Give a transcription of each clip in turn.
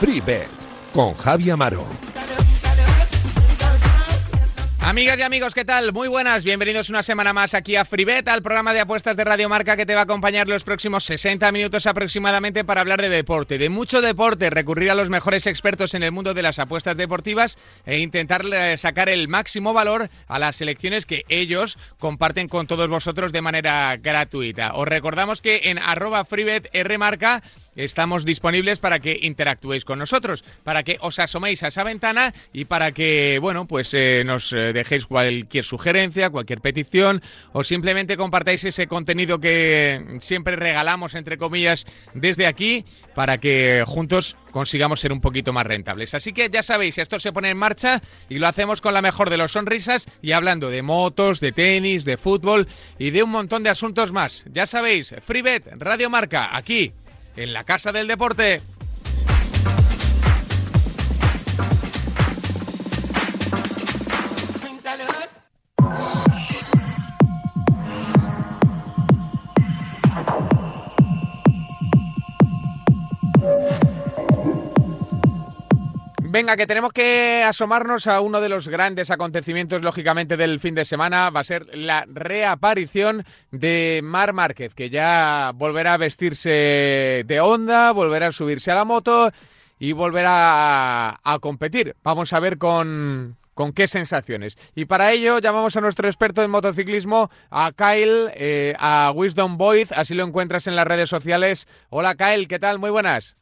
FreeBet con Javi Amarón. Amigas y amigos, ¿qué tal? Muy buenas, bienvenidos una semana más aquí a FreeBet, al programa de apuestas de Radio Marca que te va a acompañar los próximos 60 minutos aproximadamente para hablar de deporte, de mucho deporte, recurrir a los mejores expertos en el mundo de las apuestas deportivas e intentar sacar el máximo valor a las selecciones que ellos comparten con todos vosotros de manera gratuita. Os recordamos que en @FreeBetRMarca estamos disponibles para que interactuéis con nosotros, para que os asoméis a esa ventana y para que, bueno, pues nos dejéis cualquier sugerencia, cualquier petición o simplemente compartáis ese contenido que siempre regalamos, entre comillas, desde aquí para que juntos consigamos ser un poquito más rentables. Así que ya sabéis, esto se pone en marcha y lo hacemos con la mejor de las sonrisas y hablando de motos, de tenis, de fútbol y de un montón de asuntos más. Ya sabéis, FreeBet, Radio Marca, aquí en la Casa del Deporte. Venga, que tenemos que asomarnos a uno de los grandes acontecimientos, lógicamente, del fin de semana. Va a ser la reaparición de Marc Márquez, que ya volverá a vestirse de Honda, volverá a subirse a la moto y volverá a competir. Vamos a ver con qué sensaciones. Y para ello llamamos a nuestro experto en motociclismo, a Kyle, a Wisdom Boyd, así lo encuentras en las redes sociales. Hola Kyle, ¿qué tal? Muy buenas.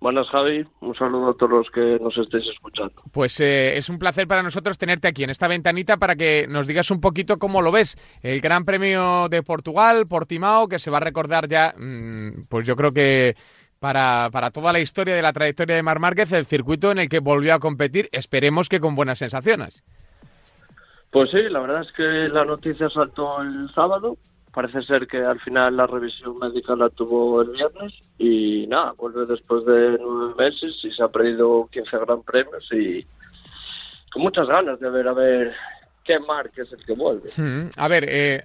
Buenas, Javi. Un saludo a todos los que nos estéis escuchando. Pues es un placer para nosotros tenerte aquí en esta ventanita para que nos digas un poquito cómo lo ves. El Gran Premio de Portugal, Portimao, que se va a recordar ya, pues yo creo que para toda la historia de la trayectoria de Marc Márquez, el circuito en el que volvió a competir, esperemos que con buenas sensaciones. Pues sí, la verdad es que la noticia saltó el sábado. Parece ser que al final la revisión médica la tuvo el viernes y nada, vuelve después de 9 meses y se ha perdido 15 gran premios y con muchas ganas de ver a ver qué Márquez es el que vuelve. A ver,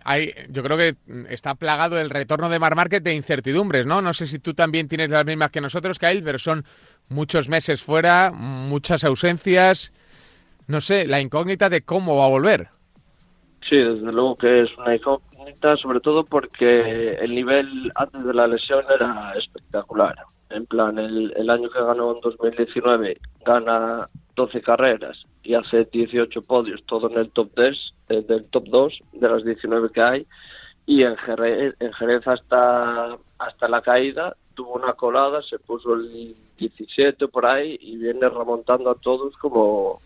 yo creo que está plagado el retorno de Marc Márquez de incertidumbres, ¿no? No sé si tú también tienes las mismas que nosotros, Kyle, pero son muchos meses fuera, muchas ausencias, no sé, la incógnita de cómo va a volver. Sí, desde luego que es una incógnita, sobre todo porque el nivel antes de la lesión era espectacular. En plan, el año que ganó en 2019 gana 12 carreras y hace 18 podios, todo en el top 10, del top 2 de las 19 que hay. Y en Jerez hasta la caída tuvo una colada, se puso el 17 por ahí y viene remontando a todos como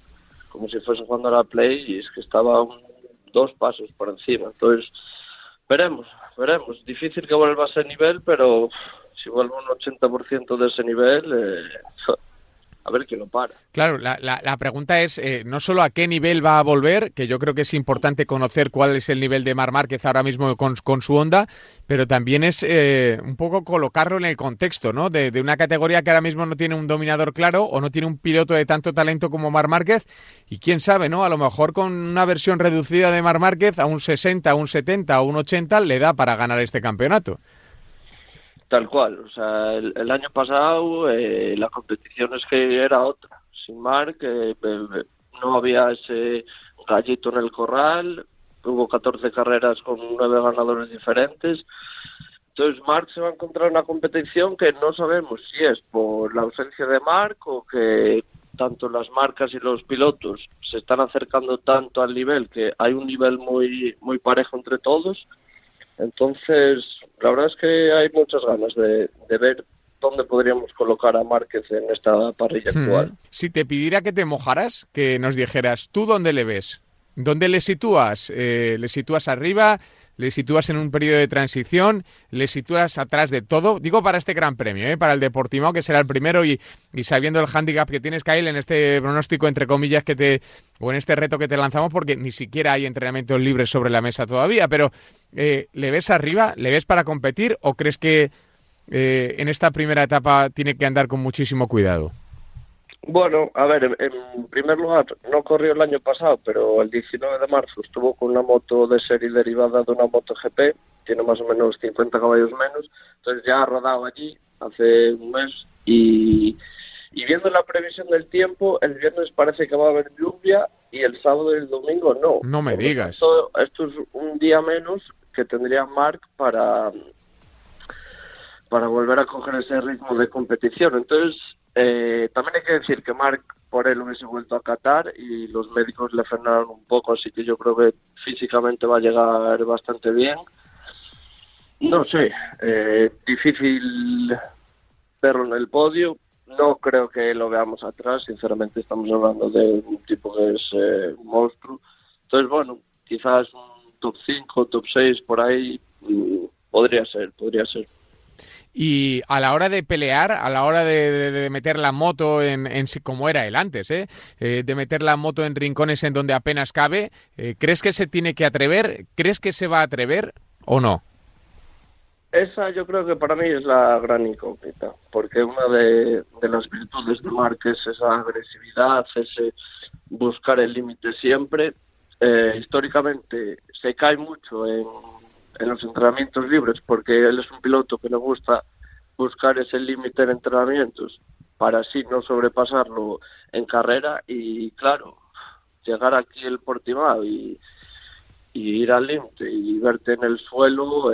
si fuese jugando a la play y es que estaba dos pasos por encima, entonces veremos, difícil que vuelva a ese nivel, pero si vuelve un 80% de ese nivel, a ver quién lo para. Claro, la pregunta es no solo a qué nivel va a volver, que yo creo que es importante conocer cuál es el nivel de Marc Márquez ahora mismo con su Honda, pero también es un poco colocarlo en el contexto, ¿no? De una categoría que ahora mismo no tiene un dominador claro o no tiene un piloto de tanto talento como Marc Márquez y quién sabe, ¿no? A lo mejor con una versión reducida de Marc Márquez a un 60, a un 70 o un 80 le da para ganar este campeonato. Tal cual, o sea, el año pasado la competición es que era otra. Sin Marc no había ese gallito en el corral, hubo 14 carreras con 9 ganadores diferentes. Entonces Marc se va a encontrar una competición que no sabemos si es por la ausencia de Marc o que tanto las marcas y los pilotos se están acercando tanto al nivel, que hay un nivel muy, muy parejo entre todos. Entonces, la verdad es que hay muchas ganas de ver dónde podríamos colocar a Márquez en esta parrilla actual. Si te pidiera que te mojaras, que nos dijeras, ¿tú dónde le ves? ¿Dónde le sitúas? ¿Le sitúas arriba? ¿Le sitúas en un periodo de transición? ¿Le sitúas atrás de todo? Digo para este gran premio, para el de Portimao, que será el primero, y sabiendo el hándicap que tienes, Kyle, en este pronóstico, entre comillas, o en este reto que te lanzamos, porque ni siquiera hay entrenamientos libres sobre la mesa todavía, pero ¿le ves arriba? ¿Le ves para competir? ¿O crees que en esta primera etapa tiene que andar con muchísimo cuidado? Bueno, a ver, en primer lugar, no corrió el año pasado, pero el 19 de marzo estuvo con una moto de serie derivada de una MotoGP, tiene más o menos 50 caballos menos, entonces ya ha rodado allí hace un mes y viendo la previsión del tiempo, el viernes parece que va a haber lluvia y el sábado y el domingo no. No me digas. Esto es un día menos que tendría Marc para volver a coger ese ritmo de competición. Entonces, también hay que decir que Marc por él hubiese vuelto a Qatar y los médicos le frenaron un poco, así que yo creo que físicamente va a llegar bastante bien. No sé, difícil verlo en el podio. No creo que lo veamos atrás, sinceramente estamos hablando de un tipo que es un monstruo. Entonces, bueno, quizás un top 5, top 6 por ahí, podría ser. Y a la hora de pelear, a la hora de meter la moto en como era él antes, de meter la moto en rincones en donde apenas cabe, ¿crees que se tiene que atrever? ¿Crees que se va a atrever o no? Esa yo creo que para mí es la gran incógnita, porque una de las virtudes de Marc es esa agresividad, ese buscar el límite siempre. Históricamente se cae mucho en los entrenamientos libres, porque él es un piloto que le gusta buscar ese límite en entrenamientos para así no sobrepasarlo en carrera y, claro, llegar aquí el Portimao y ir al límite y verte en el suelo,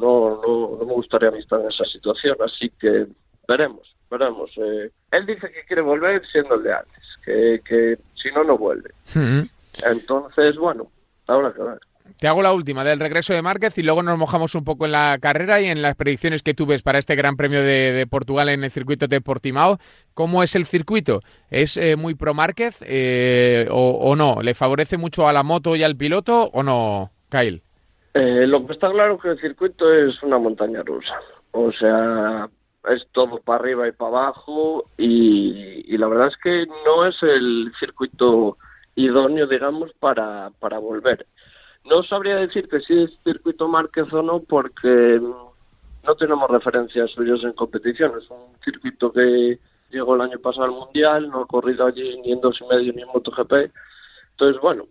no me gustaría estar en esa situación, así que veremos. Él dice que quiere volver siendo el de antes, que si no vuelve. Sí. Entonces, bueno, ahora que ver. Te hago la última del regreso de Márquez y luego nos mojamos un poco en la carrera y en las predicciones que tú ves para este Gran Premio de Portugal en el circuito de Portimao. ¿Cómo es el circuito? ¿Es muy pro Márquez o no? ¿Le favorece mucho a la moto y al piloto o no, Kyle? Lo que está claro es que el circuito es una montaña rusa. O sea, es todo para arriba y para abajo y la verdad es que no es el circuito idóneo, digamos, para volver. No sabría decirte si es circuito Márquez o no porque no tenemos referencias suyas en competición. Es un circuito que llegó el año pasado al Mundial, no ha corrido allí ni en 2.5 ni en MotoGP. Entonces, bueno,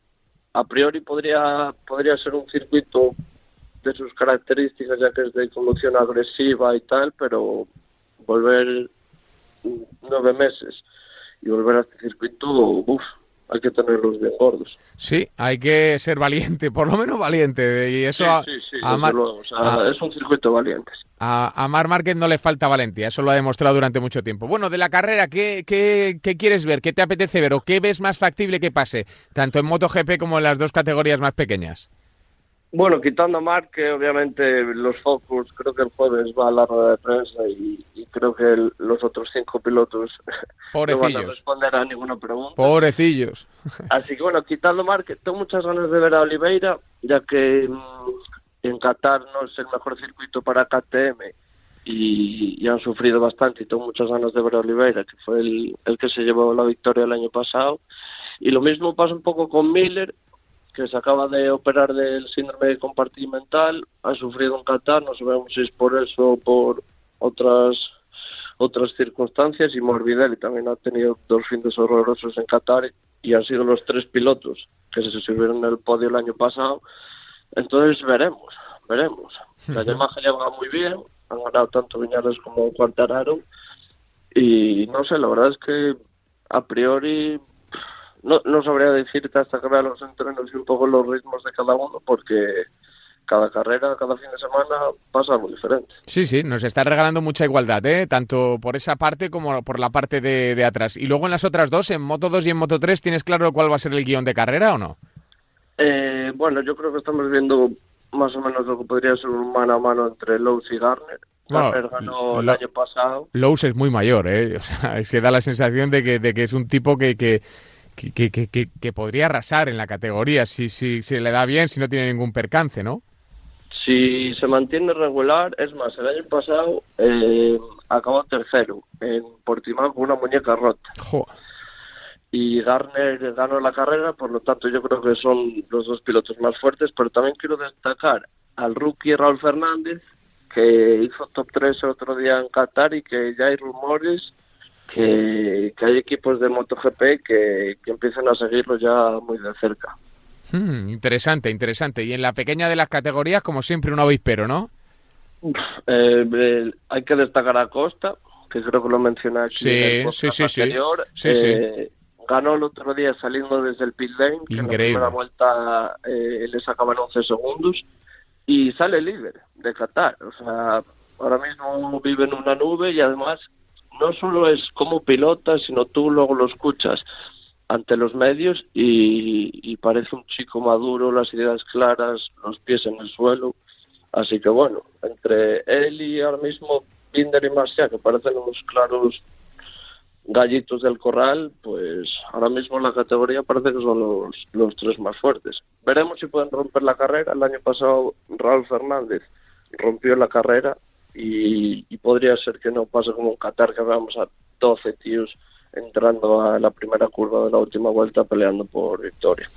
a priori podría ser un circuito de sus características, ya que es de conducción agresiva y tal, pero volver 9 meses y volver a este circuito, hay que tenerlos bien gordos. Sí, hay que ser valiente, por lo menos valiente. Y eso sí, luego. O sea, es un circuito valiente. A Marc Márquez no le falta valentía, eso lo ha demostrado durante mucho tiempo. Bueno, de la carrera, ¿qué quieres ver? ¿Qué te apetece ver? ¿O qué ves más factible que pase? Tanto en MotoGP como en las dos categorías más pequeñas. Bueno, quitando a Marc, que obviamente los focus, creo que el jueves va a la rueda de prensa y creo que los otros 5 pilotos pobrecillos. No van a responder a ninguna pregunta. Pobrecillos. Así que bueno, quitando a Marc, tengo muchas ganas de ver a Oliveira, ya que en Qatar no es el mejor circuito para KTM y han sufrido bastante y tengo muchas ganas de ver a Oliveira, que fue el que se llevó la victoria el año pasado. Y lo mismo pasa un poco con Miller, que se acaba de operar del síndrome compartimental, ha sufrido un Qatar, no sabemos si es por eso o por otras circunstancias, y Morbidelli también ha tenido 2 fines horrorosos en Qatar y han sido los 3 pilotos que se subieron al podio el año pasado. Entonces veremos. La Yamaha lleva muy bien, han ganado tanto Viñales como Quartararo y no sé, la verdad es que a priori No sabría decirte hasta que vea los entrenos y un poco los ritmos de cada uno, porque cada carrera, cada fin de semana pasa algo diferente. Sí, nos está regalando mucha igualdad, tanto por esa parte como por la parte de atrás. Y luego en las otras dos, en Moto 2 y en Moto 3, ¿tienes claro cuál va a ser el guión de carrera o no? Bueno, yo creo que estamos viendo más o menos lo que podría ser un mano a mano entre Lowe's y Garner. Garner ganó el año pasado. Lowe's es muy mayor, o sea, es que da la sensación de que es un tipo que podría arrasar en la categoría si se le da bien, si no tiene ningún percance, ¿no? Si se mantiene regular, es más, el año pasado acabó tercero en Portimao con una muñeca rota. ¡Joder! Y Garner ganó la carrera, por lo tanto yo creo que son los 2 pilotos más fuertes, pero también quiero destacar al rookie Raúl Fernández, que hizo top 3 el otro día en Qatar y que ya hay rumores que hay equipos de MotoGP que empiezan a seguirlo ya muy de cerca. Interesante, interesante. Y en la pequeña de las categorías, como siempre, un avispero, ¿no? Hay que destacar a Costa, que creo que lo mencioné aquí en el podcast anterior. Sí. Ganó el otro día saliendo desde el pit lane, que en la primera vuelta le sacaban 11 segundos, y sale líder de Qatar. O sea, ahora mismo vive en una nube y además no solo es como pilota, sino tú luego lo escuchas ante los medios y parece un chico maduro, las ideas claras, los pies en el suelo. Así que bueno, entre él y ahora mismo Binder y Marcia, que parecen unos claros gallitos del corral, pues ahora mismo en la categoría parece que son los tres más fuertes. Veremos si pueden romper la carrera. El año pasado Raúl Fernández rompió la carrera y podría ser que no pase como en Qatar, que veamos a 12 tíos entrando a la primera curva de la última vuelta peleando por victoria.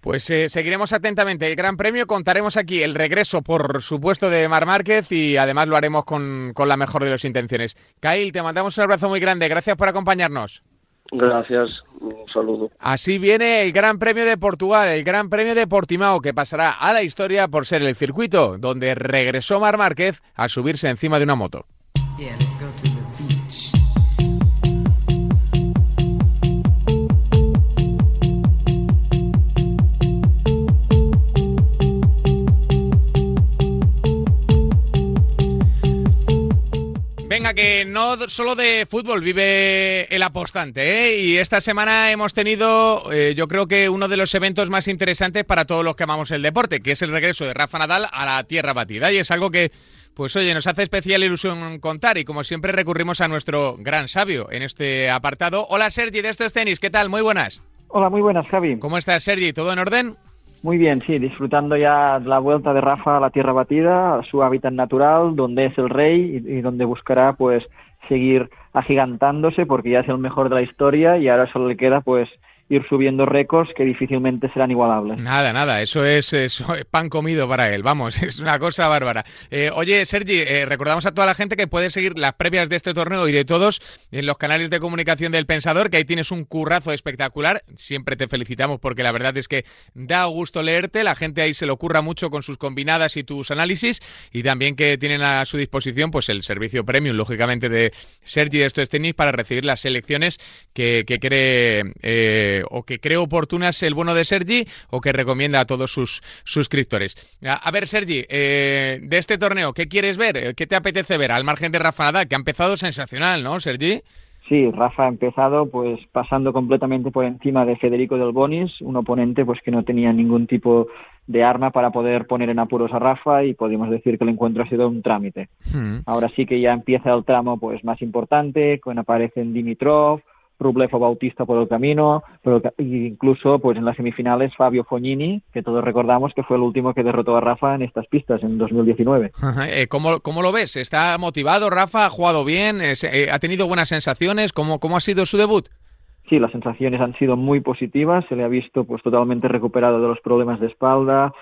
Pues seguiremos atentamente el Gran Premio, contaremos aquí el regreso, por supuesto, de Marc Márquez y además lo haremos con la mejor de las intenciones. Kyle, te mandamos un abrazo muy grande, gracias por acompañarnos. Gracias, un saludo. Así viene el Gran Premio de Portugal, el Gran Premio de Portimao, que pasará a la historia por ser el circuito donde regresó Marc Márquez a subirse encima de una moto. Yeah, let's go to the beach. Venga, que no solo de fútbol vive el apostante, ¿eh? Y esta semana hemos tenido, yo creo que uno de los eventos más interesantes para todos los que amamos el deporte, que es el regreso de Rafa Nadal a la tierra batida. Y es algo que, pues oye, nos hace especial ilusión contar. Y como siempre recurrimos a nuestro gran sabio en este apartado. Hola, Sergi, de Estos Tenis, ¿qué tal? Muy buenas. Hola, muy buenas, Javi. ¿Cómo estás, Sergi? ¿Todo en orden? Muy bien, sí, disfrutando ya la vuelta de Rafa a la tierra batida, a su hábitat natural, donde es el rey y donde buscará pues seguir agigantándose, porque ya es el mejor de la historia y ahora solo le queda pues ir subiendo récords que difícilmente serán igualables. Nada, eso es pan comido para él, vamos, es una cosa bárbara. Oye, Sergi, recordamos a toda la gente que puede seguir las previas de este torneo y de todos en los canales de comunicación del Pensador, que ahí tienes un currazo espectacular, siempre te felicitamos porque la verdad es que da gusto leerte, la gente ahí se lo curra mucho con sus combinadas y tus análisis, y también que tienen a su disposición pues el servicio premium, lógicamente, de Sergi de Estos Tenis para recibir las selecciones que cree... o que cree oportunas el bueno de Sergi o que recomienda a todos sus suscriptores. A ver, Sergi, de este torneo, ¿qué quieres ver? ¿Qué te apetece ver? Al margen de Rafa Nadal, que ha empezado sensacional, ¿no, Sergi? Sí, Rafa ha empezado pues pasando completamente por encima de Federico Del Bonis, un oponente pues que no tenía ningún tipo de arma para poder poner en apuros a Rafa, y podemos decir que el encuentro ha sido un trámite. Ahora sí que ya empieza el tramo pues más importante, con aparecen Dimitrov, Rublev o Bautista por el camino, pero incluso pues en las semifinales Fabio Fognini, que todos recordamos que fue el último que derrotó a Rafa en estas pistas en 2019. ¿Cómo lo ves? ¿Está motivado Rafa? ¿Ha jugado bien? ¿Ha tenido buenas sensaciones? ¿Cómo ha sido su debut? Sí, las sensaciones han sido muy positivas, se le ha visto pues totalmente recuperado de los problemas de espalda,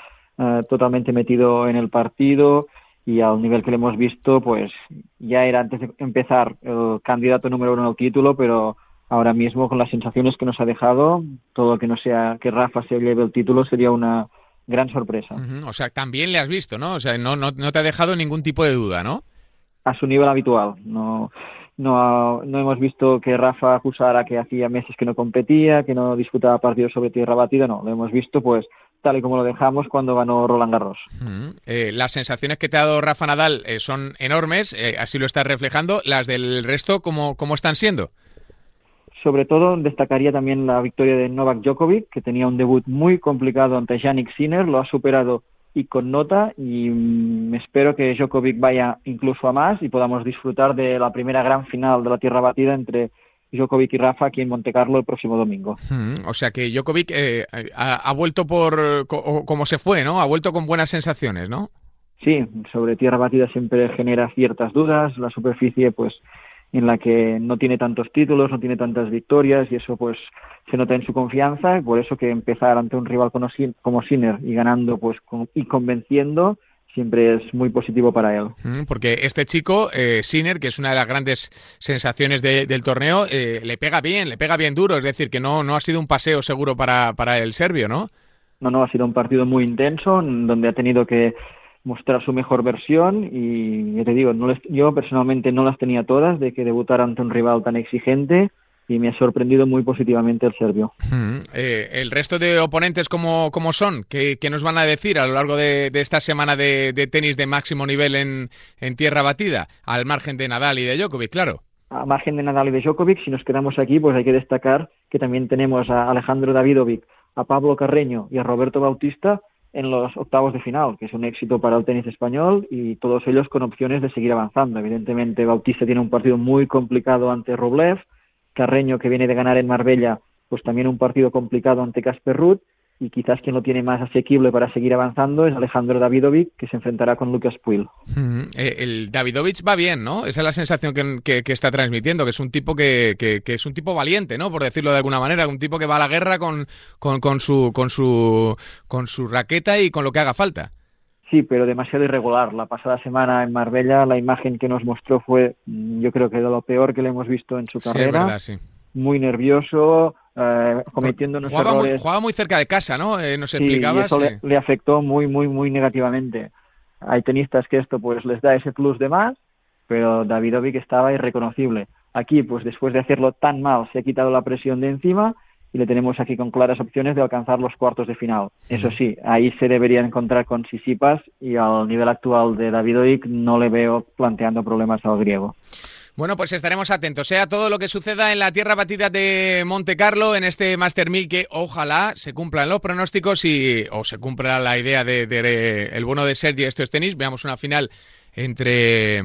totalmente metido en el partido... Y al nivel que le hemos visto, pues ya era antes de empezar el candidato número uno al título, pero ahora mismo con las sensaciones que nos ha dejado, todo lo que no sea que Rafa se lleve el título sería una gran sorpresa. O sea, también le has visto, ¿no? O sea, no te ha dejado ningún tipo de duda, ¿no? A su nivel habitual. No hemos visto que Rafa acusara que hacía meses que no competía, que no disputaba partidos sobre tierra batida, no. Lo hemos visto, pues... tal y como lo dejamos cuando ganó Roland Garros. Las sensaciones que te ha dado Rafa Nadal son enormes, así lo estás reflejando. Las del resto, ¿cómo están siendo? Sobre todo destacaría también la victoria de Novak Djokovic, que tenía un debut muy complicado ante Jannik Sinner, lo ha superado y con nota, y espero que Djokovic vaya incluso a más y podamos disfrutar de la primera gran final de la tierra batida entre Djokovic y Rafa aquí en Montecarlo el próximo domingo. O sea que Djokovic ha vuelto como se fue, ¿no? Ha vuelto con buenas sensaciones, ¿no? Sí, sobre tierra batida siempre genera ciertas dudas, la superficie pues en la que no tiene tantos títulos, no tiene tantas victorias, y eso pues se nota en su confianza, y por eso que empezar ante un rival como Sinner y ganando pues y convenciendo siempre es muy positivo para él. Porque este chico, Sinner, que es una de las grandes sensaciones del torneo, le pega bien duro, es decir, que no ha sido un paseo seguro para el serbio, ¿no? No, ha sido un partido muy intenso, donde ha tenido que mostrar su mejor versión y, ya te digo, yo personalmente no las tenía todas de que debutara ante un rival tan exigente, y me ha sorprendido muy positivamente el serbio. ¿El resto de oponentes cómo son? ¿Qué nos van a decir a lo largo de esta semana de tenis de máximo nivel en tierra batida? Al margen de Nadal y de Djokovic, claro. A margen de Nadal y de Djokovic, si nos quedamos aquí, pues hay que destacar que también tenemos a Alejandro Davidovic, a Pablo Carreño y a Roberto Bautista en los octavos de final, que es un éxito para el tenis español y todos ellos con opciones de seguir avanzando. Evidentemente, Bautista tiene un partido muy complicado ante Rublev, Carreño, que viene de ganar en Marbella, pues también un partido complicado ante Casper Ruud, y quizás quien lo tiene más asequible para seguir avanzando es Alejandro Davidovic, que se enfrentará con Lucas Puig. El Davidovic va bien, ¿no? Esa es la sensación que está transmitiendo, que es un tipo que es un tipo valiente, ¿no? Por decirlo de alguna manera, un tipo que va a la guerra con su raqueta y con lo que haga falta. Sí, pero demasiado irregular. La pasada semana en Marbella la imagen que nos mostró fue, yo creo que de lo peor que le hemos visto en su carrera. Sí, es verdad, sí. Muy nervioso, cometiendo unos errores. Jugaba muy cerca de casa, ¿no? Nos explicaba. Y eso le afectó muy, muy, muy negativamente. Hay tenistas que esto pues les da ese plus de más, pero Davidovic estaba irreconocible. Aquí, pues después de hacerlo tan mal, se ha quitado la presión de encima y le tenemos aquí con claras opciones de alcanzar los cuartos de final. Eso sí, ahí se debería encontrar con Tsitsipas y al nivel actual de Davidovic no le veo planteando problemas al griego. Bueno, pues estaremos atentos, a todo lo que suceda en la tierra batida de Monte Carlo en este Master 1000, que ojalá se cumplan los pronósticos o se cumpla la idea de el bueno de Sergi de Estos Tenis. Veamos una final entre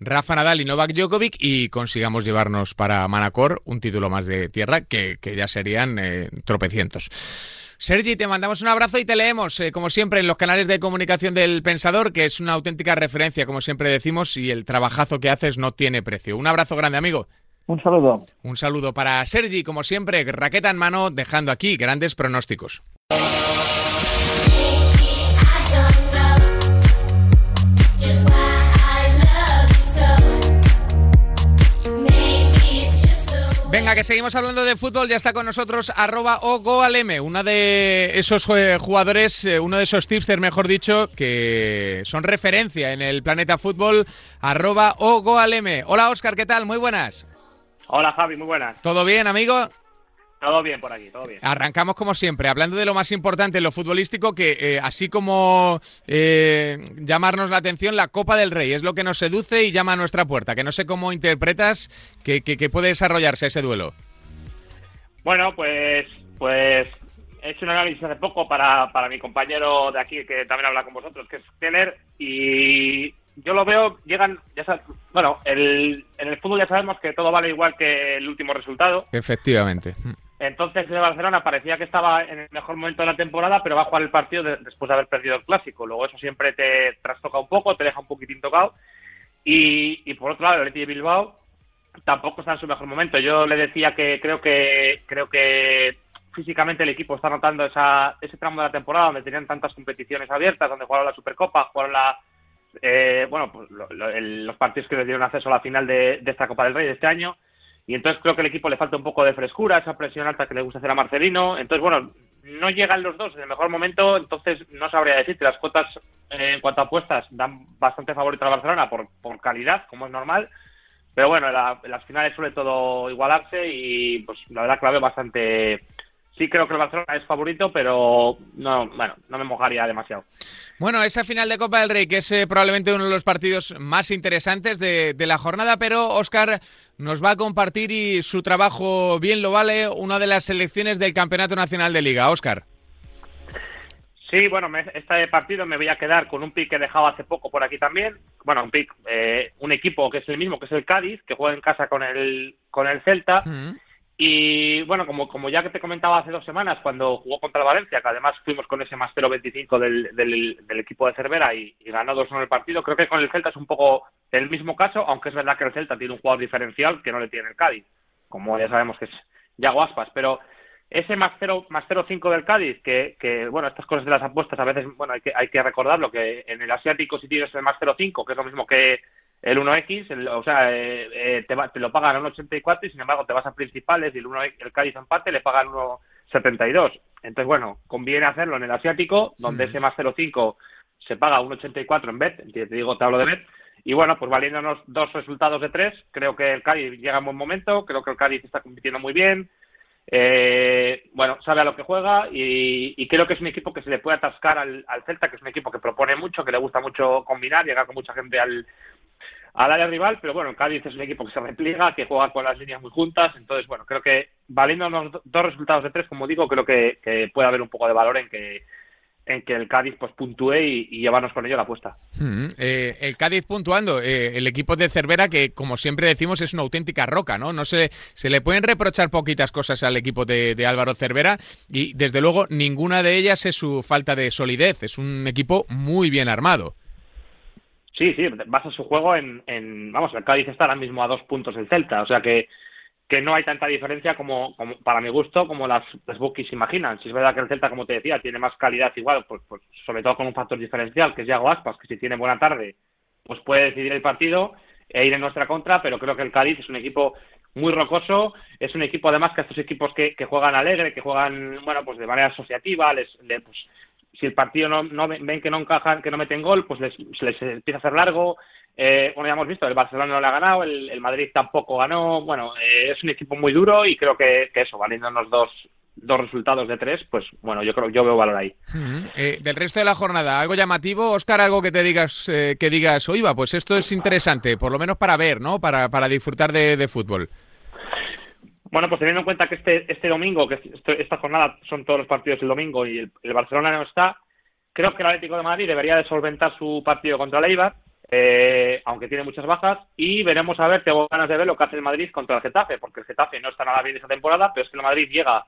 Rafa Nadal y Novak Djokovic y consigamos llevarnos para Manacor un título más de tierra, que ya serían tropecientos. Sergi, te mandamos un abrazo y te leemos, como siempre, en los canales de comunicación del Pensador, que es una auténtica referencia, como siempre decimos, y el trabajazo que haces no tiene precio. Un abrazo grande, amigo. Un saludo. Un saludo para Sergi, como siempre, raqueta en mano, dejando aquí grandes pronósticos. Venga, que seguimos hablando de fútbol. Ya está con nosotros @ogalme, uno de esos jugadores, uno de esos tipsters, mejor dicho, que son referencia en el planeta fútbol, @ogalme. Hola, Óscar, ¿qué tal? Muy buenas. Hola, Javi, muy buenas. ¿Todo bien, amigo? Todo bien por aquí, todo bien. Arrancamos como siempre, hablando de lo más importante en lo futbolístico, que así como llamarnos la atención, la Copa del Rey es lo que nos seduce y llama a nuestra puerta, que no sé cómo interpretas que puede desarrollarse ese duelo. Bueno, pues he hecho un análisis hace poco para mi compañero de aquí, que también habla con vosotros, que es Teller, y yo lo veo, llegan, ya sabes, bueno, en el fútbol ya sabemos que todo vale igual que el último resultado. Efectivamente. Entonces el Barcelona parecía que estaba en el mejor momento de la temporada, pero va a jugar el partido después de haber perdido el Clásico. Luego eso siempre te trastoca un poco, te deja un poquitín tocado. Y por otro lado, el Athletic de Bilbao tampoco está en su mejor momento. Yo le decía que creo que físicamente el equipo está notando ese tramo de la temporada donde tenían tantas competiciones abiertas, donde jugaron la Supercopa, jugaron la... los partidos que le dieron acceso a la final de esta Copa del Rey de este año, y entonces creo que al equipo le falta un poco de frescura, esa presión alta que le gusta hacer a Marcelino. Entonces, bueno, no llegan los dos en el mejor momento, entonces no sabría decirte. Las cuotas en cuanto a apuestas dan bastante favorito al Barcelona por calidad, como es normal, pero bueno, las finales suele todo igualarse y pues la verdad que la veo bastante... Sí, creo que el Barcelona es favorito, pero no me mojaría demasiado. Bueno, esa final de Copa del Rey, que es probablemente uno de los partidos más interesantes de la jornada, pero Óscar nos va a compartir, y su trabajo bien lo vale, una de las selecciones del Campeonato Nacional de Liga. Óscar. Sí, bueno, este partido me voy a quedar con un pick que he dejado hace poco por aquí también. Bueno, un pick, un equipo que es el mismo, que es el Cádiz, que juega en casa con el Celta. Y bueno, como ya que te comentaba hace 2 semanas cuando jugó contra el Valencia, que además fuimos con ese más 0-25 del equipo de Cervera y ganó 2-1 el partido, creo que con el Celta es un poco el mismo caso, aunque es verdad que el Celta tiene un jugador diferencial que no le tiene el Cádiz, como ya sabemos que es Yago Aspas, pero Ese más 0,5 del Cádiz, que bueno, estas cosas de las apuestas a veces, bueno, hay que recordarlo, que en el asiático si tienes el más 0,5, que es lo mismo que el 1X, te lo pagan a 1,84 y sin embargo te vas a principales y el Cádiz empate le pagan 1,72. Entonces, bueno, conviene hacerlo en el asiático, donde ese más 0,5 se paga a 1,84 en bet, te hablo de bet. Y bueno, pues valiéndonos 2 resultados de 3, creo que el Cádiz llega en buen momento, creo que el Cádiz está compitiendo muy bien, bueno, sabe a lo que juega y creo que es un equipo que se le puede atascar al Celta, que es un equipo que propone mucho, que le gusta mucho combinar, llegar con mucha gente al área rival, pero bueno, el Cádiz es un equipo que se repliega, que juega con las líneas muy juntas, entonces bueno, creo que valiéndonos 2 resultados de 3, como digo, creo que puede haber un poco de valor en que el Cádiz pues puntúe y llevarnos con ello la apuesta. El Cádiz puntuando, el equipo de Cervera, que como siempre decimos es una auténtica roca, ¿no? No se le pueden reprochar poquitas cosas al equipo de Álvaro Cervera y desde luego ninguna de ellas es su falta de solidez, es un equipo muy bien armado. Sí, basa su juego vamos, el Cádiz está ahora mismo a 2 puntos del Celta, o sea que no hay tanta diferencia como para mi gusto, como las bookies imaginan. Si es verdad que el Celta, como te decía, tiene más calidad igual, pues sobre todo con un factor diferencial, que es Yago Aspas, que si tiene buena tarde, pues puede decidir el partido e ir en nuestra contra, pero creo que el Cádiz es un equipo muy rocoso, es un equipo además que estos equipos que juegan alegre, que juegan, bueno, pues de manera asociativa, pues, si el partido no ven que no encajan, que no meten gol, pues se les empieza a hacer largo. Bueno, ya hemos visto, el Barcelona no lo ha ganado, el Madrid tampoco ganó. Bueno, es un equipo muy duro y creo que eso, valiéndonos 2 resultados de 3, pues bueno, yo veo valor ahí. Del resto de la jornada, ¿algo llamativo, Óscar? Algo que te digas, oiga, pues esto es interesante, por lo menos para ver, ¿no? Para disfrutar de fútbol. Bueno, pues teniendo en cuenta que este domingo, que esta jornada son todos los partidos el domingo y el Barcelona no está, creo que el Atlético de Madrid debería de solventar su partido contra el Eibar, aunque tiene muchas bajas, y veremos a ver, tengo ganas de ver lo que hace el Madrid contra el Getafe, porque el Getafe no está nada bien esta temporada, pero es que el Madrid llega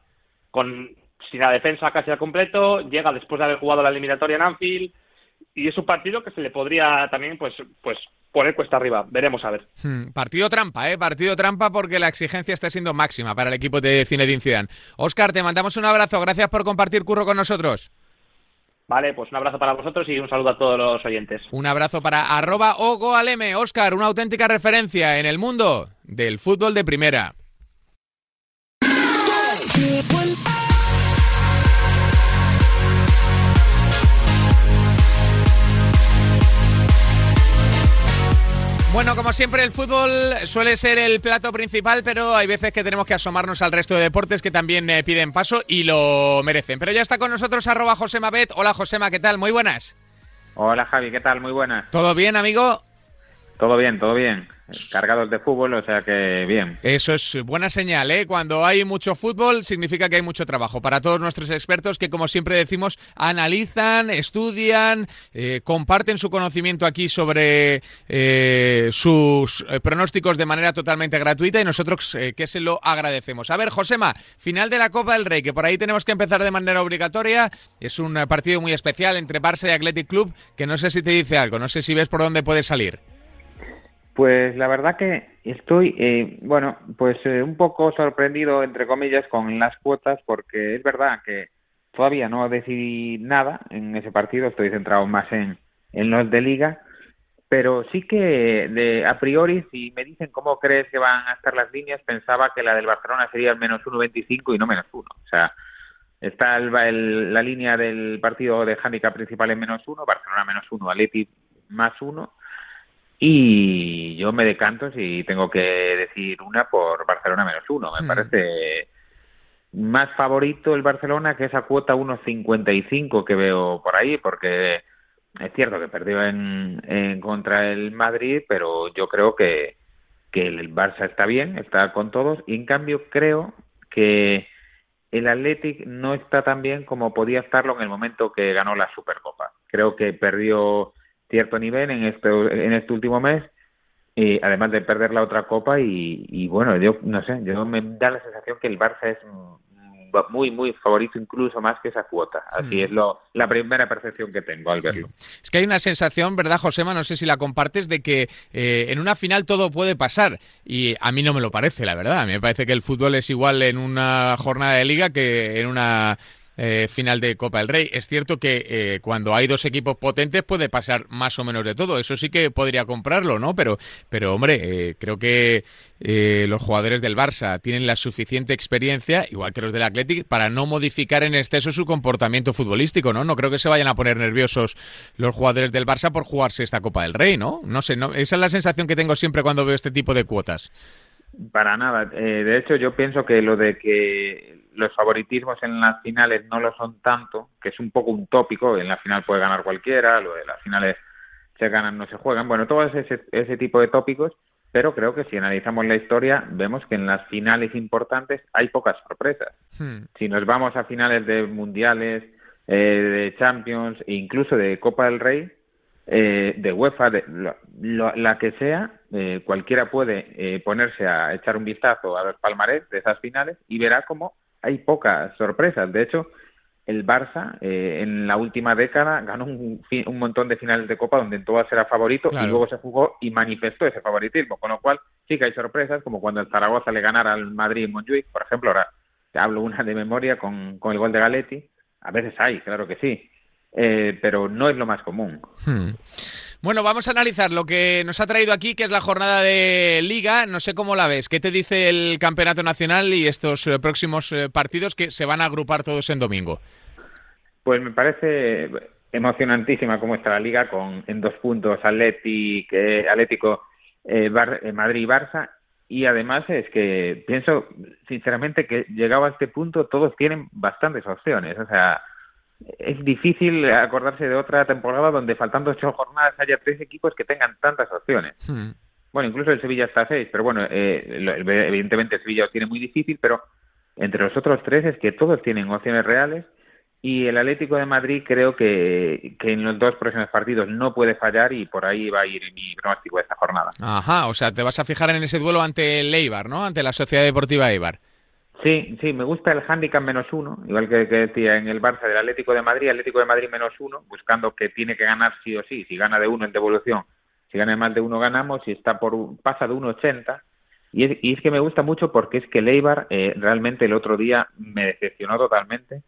sin la defensa casi al completo, llega después de haber jugado la eliminatoria en Anfield, y es un partido que se le podría también pues poner cuesta arriba, veremos a ver. Partido trampa, porque la exigencia está siendo máxima para el equipo de Zinedine Zidane. Óscar, te mandamos un abrazo, gracias por compartir curro con nosotros. Vale, pues un abrazo para vosotros y un saludo a todos los oyentes. Un abrazo para @ogalme. Óscar, una auténtica referencia en el mundo del fútbol de primera. Bueno, como siempre, el fútbol suele ser el plato principal, pero hay veces que tenemos que asomarnos al resto de deportes que también piden paso y lo merecen. Pero ya está con nosotros @Josema. Hola, Josema, ¿qué tal? Muy buenas. Hola, Javi, ¿qué tal? Muy buenas. ¿Todo bien, amigo? Todo bien. Cargados de fútbol, o sea que bien. Eso es buena señal, ¿eh? Cuando hay mucho fútbol significa que hay mucho trabajo. Para todos nuestros expertos que, como siempre decimos, analizan, estudian, comparten su conocimiento aquí sobre sus pronósticos de manera totalmente gratuita y nosotros que se lo agradecemos. A ver, Josema, final de la Copa del Rey, que por ahí tenemos que empezar de manera obligatoria. Es un partido muy especial entre Barça y Athletic Club, que no sé si te dice algo, no sé si ves por dónde puede salir. Pues la verdad que estoy, un poco sorprendido, entre comillas, con las cuotas, porque es verdad que todavía no decidí nada en ese partido, estoy centrado más en los de Liga, pero sí que a priori, si me dicen cómo crees que van a estar las líneas, pensaba que la del Barcelona sería el menos 1.25 y no menos 1, o sea, está la línea del partido de hándicap principal en menos 1, Barcelona menos 1, Atleti más 1, y yo me decanto, si tengo que decir una, por Barcelona menos 1. Me parece más favorito el Barcelona que esa cuota 1.55 que veo por ahí, porque es cierto que perdió en contra el Madrid, pero yo creo que el Barça está bien, está con todos, y en cambio creo que el Athletic no está tan bien como podía estarlo en el momento que ganó la Supercopa. Creo que perdió cierto nivel en este último mes, además de perder la otra copa y bueno, yo no sé, yo me da la sensación que el Barça es muy, muy favorito, incluso más que esa cuota. Así es la primera percepción que tengo al verlo. Es que hay una sensación, ¿verdad, Josema? No sé si la compartes, de que en una final todo puede pasar. Y a mí no me lo parece, la verdad. A mí me parece que el fútbol es igual en una jornada de liga que en una final de Copa del Rey. Es cierto que cuando hay dos equipos potentes puede pasar más o menos de todo. Eso sí que podría comprarlo, ¿no? Pero hombre, creo que los jugadores del Barça tienen la suficiente experiencia, igual que los del Athletic, para no modificar en exceso su comportamiento futbolístico, ¿no? No creo que se vayan a poner nerviosos los jugadores del Barça por jugarse esta Copa del Rey, ¿no? No sé, no, esa es la sensación que tengo siempre cuando veo este tipo de cuotas. Para nada. De hecho, yo pienso que lo de que los favoritismos en las finales no lo son tanto, que es un poco un tópico, en la final puede ganar cualquiera, lo de las finales se ganan, no se juegan, bueno, todo ese tipo de tópicos, pero creo que si analizamos la historia vemos que en las finales importantes hay pocas sorpresas. Si nos vamos a finales de mundiales, de Champions e incluso de Copa del Rey, de UEFA, la que sea, cualquiera puede ponerse a echar un vistazo a los palmarés de esas finales y verá cómo hay pocas sorpresas. De hecho, el Barça en la última década ganó un montón de finales de Copa donde en todas era favorito, claro, y luego se jugó y manifestó ese favoritismo, con lo cual sí que hay sorpresas, como cuando el Zaragoza le ganara al Madrid en Montjuic, por ejemplo. Ahora te hablo una de memoria con el gol de Galetti. A veces hay, claro que sí, pero no es lo más común. Bueno, vamos a analizar lo que nos ha traído aquí, que es la jornada de Liga. No sé cómo la ves. ¿Qué te dice el Campeonato Nacional y estos próximos partidos que se van a agrupar todos en domingo? Pues me parece emocionantísima cómo está la Liga, en 2 puntos Atlético, Madrid y Barça. Y además es que pienso, sinceramente, que llegado a este punto todos tienen bastantes opciones. O sea, es difícil acordarse de otra temporada donde faltando 8 jornadas haya 3 equipos que tengan tantas opciones. Bueno, incluso el Sevilla está a 6, pero bueno, evidentemente el Sevilla lo tiene muy difícil, pero entre los otros 3 es que todos tienen opciones reales. Y el Atlético de Madrid creo que en los 2 próximos partidos no puede fallar, y por ahí va a ir mi pronóstico de esta jornada. Ajá, o sea, te vas a fijar en ese duelo ante el Eibar, ¿no? Ante la Sociedad Deportiva Eibar. Sí, me gusta el hándicap -1, igual que decía en el Barça del Atlético de Madrid -1, buscando que tiene que ganar sí o sí. Si gana de 1 en devolución, si gana más de 1 ganamos, si está pasa de 1,80, y es que me gusta mucho porque es que el Eibar realmente el otro día me decepcionó totalmente.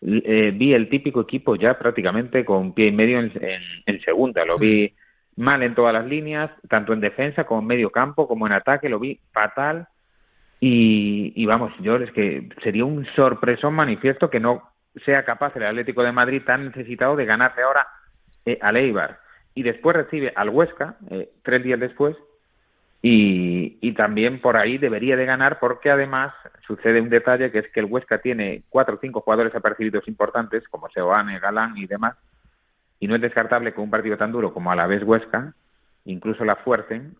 Vi el típico equipo ya prácticamente con pie y medio en segunda, lo vi mal en todas las líneas, tanto en defensa como en medio campo, como en ataque, lo vi fatal. Y vamos, yo es que sería un sorpresón manifiesto que no sea capaz el Atlético de Madrid, tan necesitado de ganarse ahora al Eibar, y después recibe al Huesca 3 días después, y también por ahí debería de ganar, porque además sucede un detalle, que es que el Huesca tiene 4 o 5 jugadores apercibidos importantes como Seoane, Galán y demás, y no es descartable que un partido tan duro como Alavés Huesca incluso la fuercen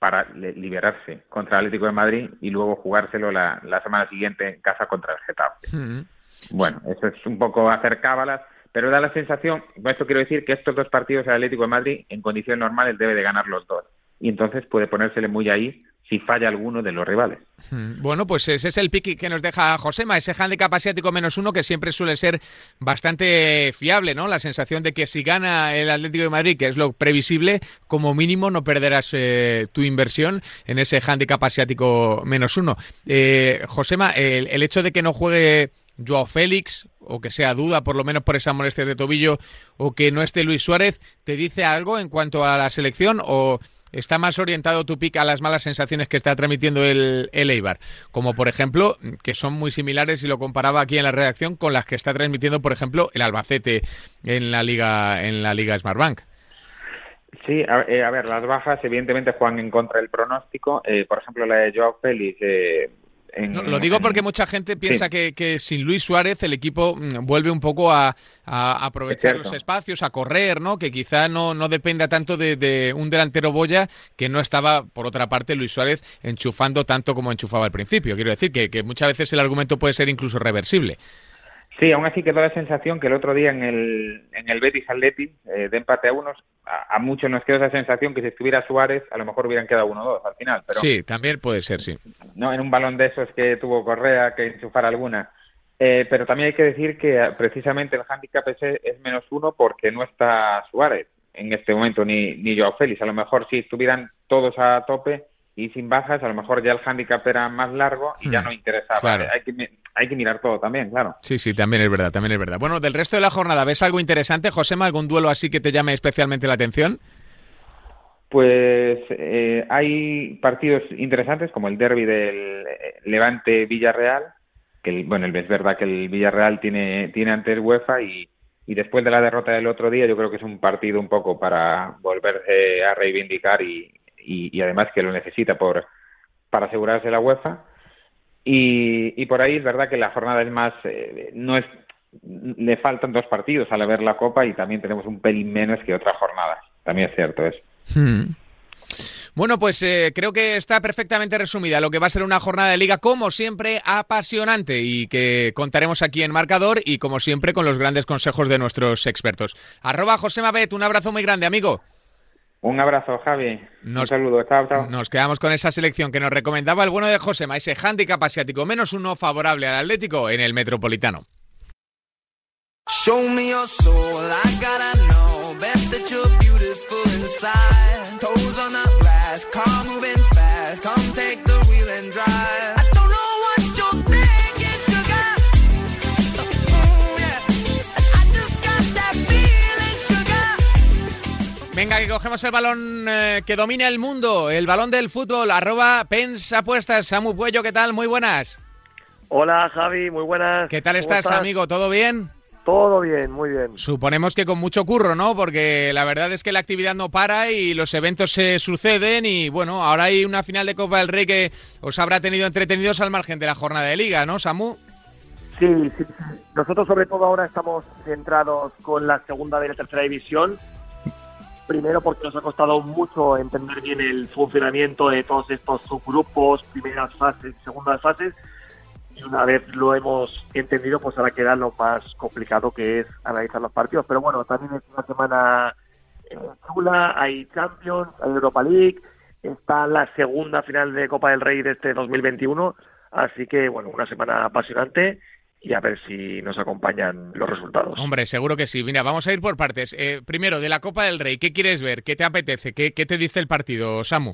para liberarse contra el Atlético de Madrid y luego jugárselo la semana siguiente en casa contra el Getafe. Bueno, eso es un poco hacer cábalas, pero da la sensación, esto quiero decir, que estos 2 partidos el Atlético de Madrid en condiciones normales debe de ganar los 2, y entonces puede ponérsele muy ahí si falla alguno de los rivales. Bueno, pues ese es el pick que nos deja Josema, ese handicap asiático -1 que siempre suele ser bastante fiable, ¿no? La sensación de que si gana el Atlético de Madrid, que es lo previsible, como mínimo no perderás tu inversión en ese handicap asiático -1. Josema, el hecho de que no juegue Joao Félix, o que sea duda por lo menos por esas molestias de tobillo, o que no esté Luis Suárez, ¿te dice algo en cuanto a la selección, o está más orientado tu pick a las malas sensaciones que está transmitiendo el Eibar? Como por ejemplo, que son muy similares, y lo comparaba aquí en la redacción, con las que está transmitiendo por ejemplo el Albacete en la Liga Smartbank. Sí, a ver, las bajas evidentemente juegan en contra del pronóstico. Por ejemplo, la de Joao Félix... lo digo porque mucha gente piensa que sin Luis Suárez el equipo vuelve un poco a aprovechar los espacios, a correr, ¿no? Que quizá no dependa tanto de un delantero boya, que no estaba, por otra parte, Luis Suárez enchufando tanto como enchufaba al principio. Quiero decir que muchas veces el argumento puede ser incluso reversible. Sí, aún así quedó la sensación que el otro día en el Betis Athletic de empate a 1, a muchos nos quedó esa sensación que si estuviera Suárez a lo mejor hubieran quedado 1-2 al final. Pero sí, también puede ser, sí. No, en un balón de esos que tuvo Correa, que enchufar alguna. Pero también hay que decir que precisamente el hándicap ese es -1 porque no está Suárez en este momento ni Joao Félix. A lo mejor si estuvieran todos a tope y sin bajas, a lo mejor ya el hándicap era más largo y ya no interesaba. Claro. Hay que mirar todo también, claro. Sí, también es verdad. Bueno, del resto de la jornada, ¿ves algo interesante, Josema? ¿Algún duelo así que te llame especialmente la atención? Pues hay partidos interesantes como el derbi del Levante-Villarreal, que es verdad que el Villarreal tiene ante UEFA y después de la derrota del otro día yo creo que es un partido un poco para volverse a reivindicar y además que lo necesita para asegurarse la UEFA y por ahí es verdad que la jornada es más le faltan 2 partidos al haber la Copa y también tenemos un pelín menos que otras jornadas, también es cierto eso. Bueno, pues creo que está perfectamente resumida lo que va a ser una jornada de Liga, como siempre, apasionante y que contaremos aquí en Marcador y, como siempre, con los grandes consejos de nuestros expertos. @JosemaBet, un abrazo muy grande, amigo. Un abrazo, Javi. Un saludo. Chao. Nos quedamos con esa selección que nos recomendaba el bueno de Josema, ese hándicap asiático -1 favorable al Atlético en el Metropolitano. Show me your soul, I gotta know best that you're beautiful inside. Toes on the glass, car moving fast, come take the wheel and drive. I don't know what you're thinking, sugar. Oh, yeah. I just got that feeling, sugar. Venga, que cogemos el balón que domina el mundo, el balón del fútbol, @pensapuestas. Samu Puello, ¿qué tal? Muy buenas. Hola, Javi, muy buenas. ¿Qué tal estás, amigo? ¿Todo bien? Todo bien, muy bien. Suponemos que con mucho curro, ¿no? Porque la verdad es que la actividad no para y los eventos se suceden y, bueno, ahora hay una final de Copa del Rey que os habrá tenido entretenidos al margen de la jornada de Liga, ¿no, Samu? Sí. Nosotros, sobre todo, ahora estamos centrados con la Segunda B y la Tercera División. Primero porque nos ha costado mucho entender bien el funcionamiento de todos estos subgrupos, primeras fases, segundas fases. Y una vez lo hemos entendido, pues ahora queda lo más complicado, que es analizar los partidos. Pero bueno, también es una semana chula, hay Champions, hay Europa League, está la segunda final de Copa del Rey de este 2021. Así que, bueno, una semana apasionante y a ver si nos acompañan los resultados. Hombre, seguro que sí. Mira, vamos a ir por partes. Primero, de la Copa del Rey, ¿qué quieres ver? ¿Qué te apetece? ¿Qué te dice el partido, Samu?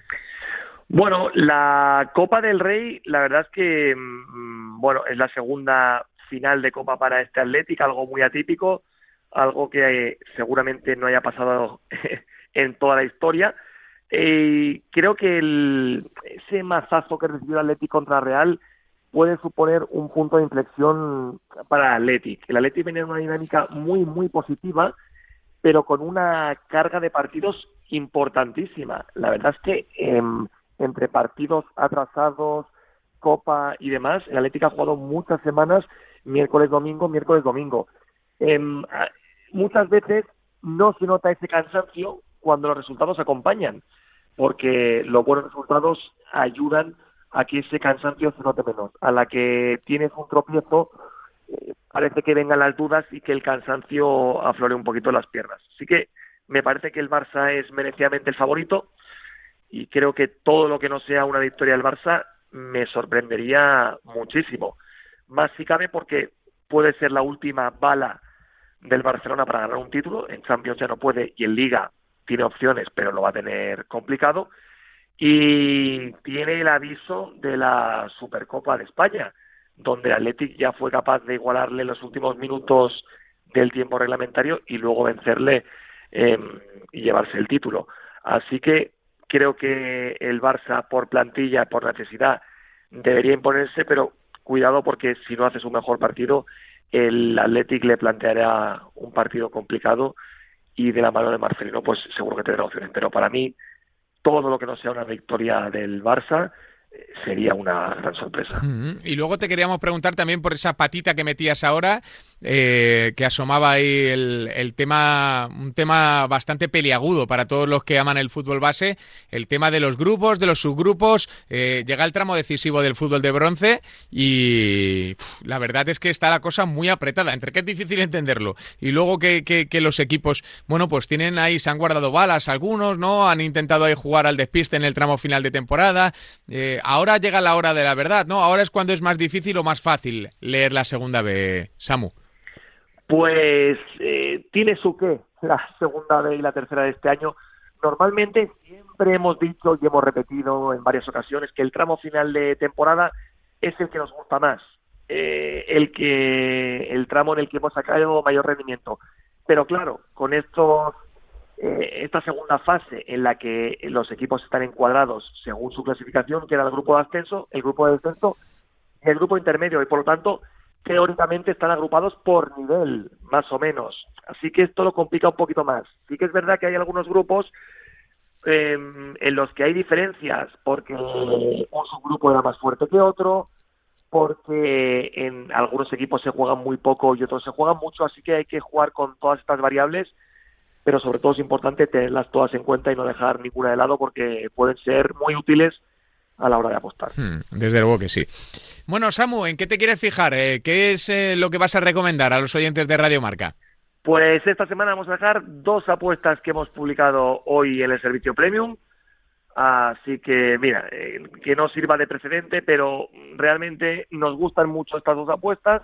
Bueno, la Copa del Rey, la verdad es que, es la segunda final de Copa para este Athletic, algo muy atípico, algo que seguramente no haya pasado en toda la historia. Creo que ese mazazo que recibió el Athletic contra Real puede suponer un punto de inflexión para el Athletic. El Athletic viene en una dinámica muy, muy positiva, pero con una carga de partidos importantísima. La verdad es que entre partidos atrasados, Copa y demás, el Atlético ha jugado muchas semanas, miércoles-domingo. Muchas veces no se nota ese cansancio cuando los resultados acompañan, porque los buenos resultados ayudan a que ese cansancio se note menos. A la que tienes un tropiezo, parece que vengan las dudas y que el cansancio aflore un poquito las piernas. Así que me parece que el Barça es merecidamente el favorito, y creo que todo lo que no sea una victoria del Barça me sorprendería muchísimo. Más si cabe porque puede ser la última bala del Barcelona para ganar un título. En Champions ya no puede y en Liga tiene opciones, pero lo va a tener complicado. Y tiene el aviso de la Supercopa de España, donde el Athletic ya fue capaz de igualarle los últimos minutos del tiempo reglamentario y luego vencerle y llevarse el título. Así que creo que el Barça, por plantilla, por necesidad, debería imponerse, pero cuidado porque si no hace su mejor partido, el Athletic le planteará un partido complicado y de la mano de Marcelino, pues seguro que tendrá opciones. Pero para mí, todo lo que no sea una victoria del Barça sería una gran sorpresa. Y luego te queríamos preguntar también por esa patita que metías ahora, que asomaba ahí el tema, un tema bastante peliagudo para todos los que aman el fútbol base, el tema de los grupos, de los subgrupos. Llega el tramo decisivo del fútbol de bronce y la verdad es que está la cosa muy apretada, entre que es difícil entenderlo y luego que los equipos, pues tienen ahí, se han guardado balas algunos, ¿no? Han intentado ahí jugar al despiste en el tramo final de temporada. ahora llega la hora de la verdad, ¿no? Ahora es cuando es más difícil o más fácil leer la Segunda B, Samu. Pues tiene su qué, la Segunda B y la Tercera de este año. Normalmente siempre hemos dicho y hemos repetido en varias ocasiones que el tramo final de temporada es el que nos gusta más, el tramo en el que hemos sacado mayor rendimiento. Pero claro, con esto, esta segunda fase en la que los equipos están encuadrados según su clasificación, que era el grupo de ascenso, el grupo de descenso y el grupo intermedio, y por lo tanto teóricamente están agrupados por nivel, más o menos. Así que esto lo complica un poquito más. Sí que es verdad que hay algunos grupos en los que hay diferencias, porque un subgrupo era más fuerte que otro, porque en algunos equipos se juegan muy poco y otros se juegan mucho, así que hay que jugar con todas estas variables, pero sobre todo es importante tenerlas todas en cuenta y no dejar ninguna de lado, porque pueden ser muy útiles a la hora de apostar. Desde luego que sí. Bueno, Samu, ¿en qué te quieres fijar? ¿Qué es lo que vas a recomendar a los oyentes de Radio Marca? Pues esta semana vamos a dejar dos apuestas que hemos publicado hoy en el servicio Premium. Así que, mira, que no sirva de precedente, pero realmente nos gustan mucho estas dos apuestas.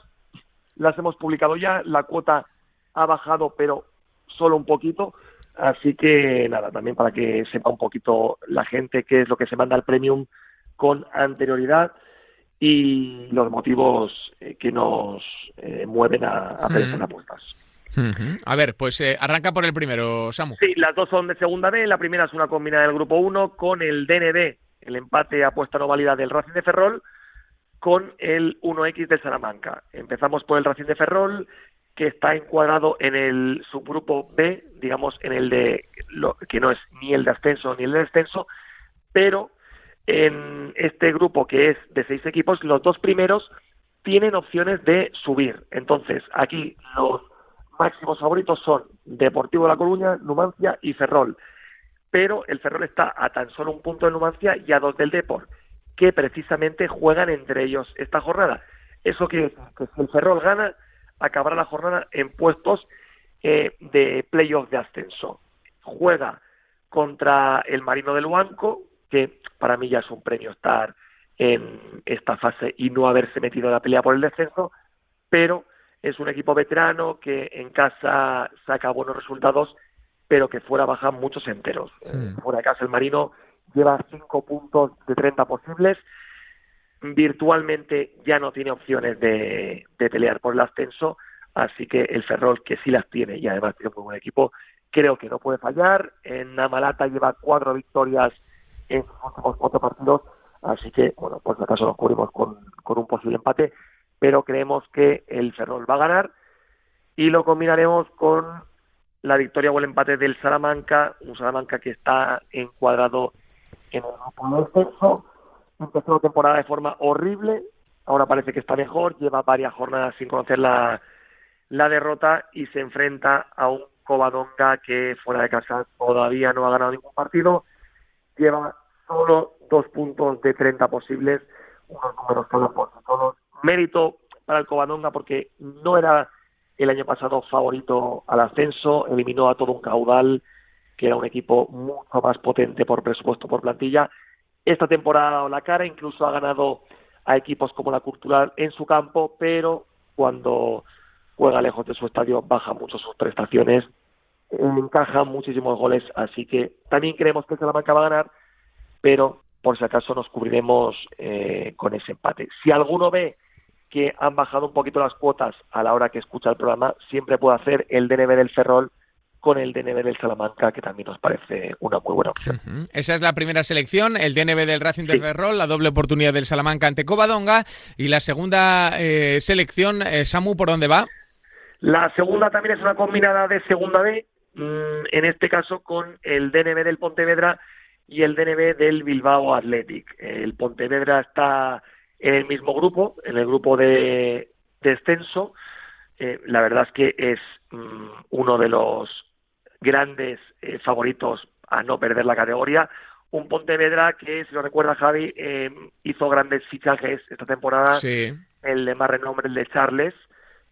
Las hemos publicado ya, la cuota ha bajado, pero solo un poquito. Así que, nada, también para que sepa un poquito la gente qué es lo que se manda al Premium con anterioridad y los motivos que nos mueven a hacer estas apuestas. A ver, pues arranca por el primero, Samu. Sí, las dos son de segunda B. La primera es una combinada del grupo 1 con el DNB, el empate apuesta no válida del Racing de Ferrol, con el 1X del Salamanca. Empezamos por el Racing de Ferrol, que está encuadrado en el subgrupo B, digamos, en el de que no es ni el de ascenso ni el de descenso, pero en este grupo que es de 6 equipos, los dos primeros tienen opciones de subir. Entonces, aquí los máximos favoritos son Deportivo de La Coruña, Numancia y Ferrol. Pero el Ferrol está a tan solo un punto de Numancia y a 2 del Depor, que precisamente juegan entre ellos esta jornada. Eso quiere decir que si el Ferrol gana, acabará la jornada en puestos de playoff de ascenso. Juega contra el Marino de Luanco, que para mí ya es un premio estar en esta fase y no haberse metido en la pelea por el descenso, pero es un equipo veterano que en casa saca buenos resultados, pero que fuera baja muchos enteros. Sí. Fuera de casa el Marino lleva 5 puntos de 30 posibles. Virtualmente ya no tiene opciones de pelear por el ascenso, así que el Ferrol, que sí las tiene y además tiene un muy buen equipo, creo que no puede fallar. En Amalata lleva 4 victorias en sus últimos 4 partidos, así que, bueno, por si acaso nos cubrimos con un posible empate, pero creemos que el Ferrol va a ganar y lo combinaremos con la victoria o el empate del Salamanca, un Salamanca que está encuadrado en el grupo de ascenso. Empezó la temporada de forma horrible, ahora parece que está mejor, lleva varias jornadas sin conocer la derrota y se enfrenta a un Covadonga que fuera de casa todavía no ha ganado ningún partido, lleva solo 2 puntos de 30 posibles, unos números todos por todos. Mérito para el Covadonga porque no era el año pasado favorito al ascenso, eliminó a todo un caudal que era un equipo mucho más potente por presupuesto, por plantilla. Esta temporada ha dado la cara, incluso ha ganado a equipos como la Cultural en su campo, pero cuando juega lejos de su estadio baja mucho sus prestaciones, encaja muchísimos goles, así que también creemos que el Salamanca va a ganar, pero por si acaso nos cubriremos con ese empate. Si alguno ve que han bajado un poquito las cuotas a la hora que escucha el programa, siempre puede hacer el DNB del Ferrol con el DNB del Salamanca, que también nos parece una muy buena opción. Esa es la primera selección, el DNB del Racing de Ferrol, la doble oportunidad del Salamanca ante Covadonga, y la segunda selección, Samu, ¿por dónde va? La segunda también es una combinada de segunda B, en este caso con el DNB del Pontevedra y el DNB del Bilbao Athletic. El Pontevedra está en el mismo grupo, en el grupo de descenso. La verdad es que es uno de los grandes favoritos a no perder la categoría, un Pontevedra que, si lo recuerda Javi, hizo grandes fichajes esta temporada, sí. El de más renombre, el de Charles,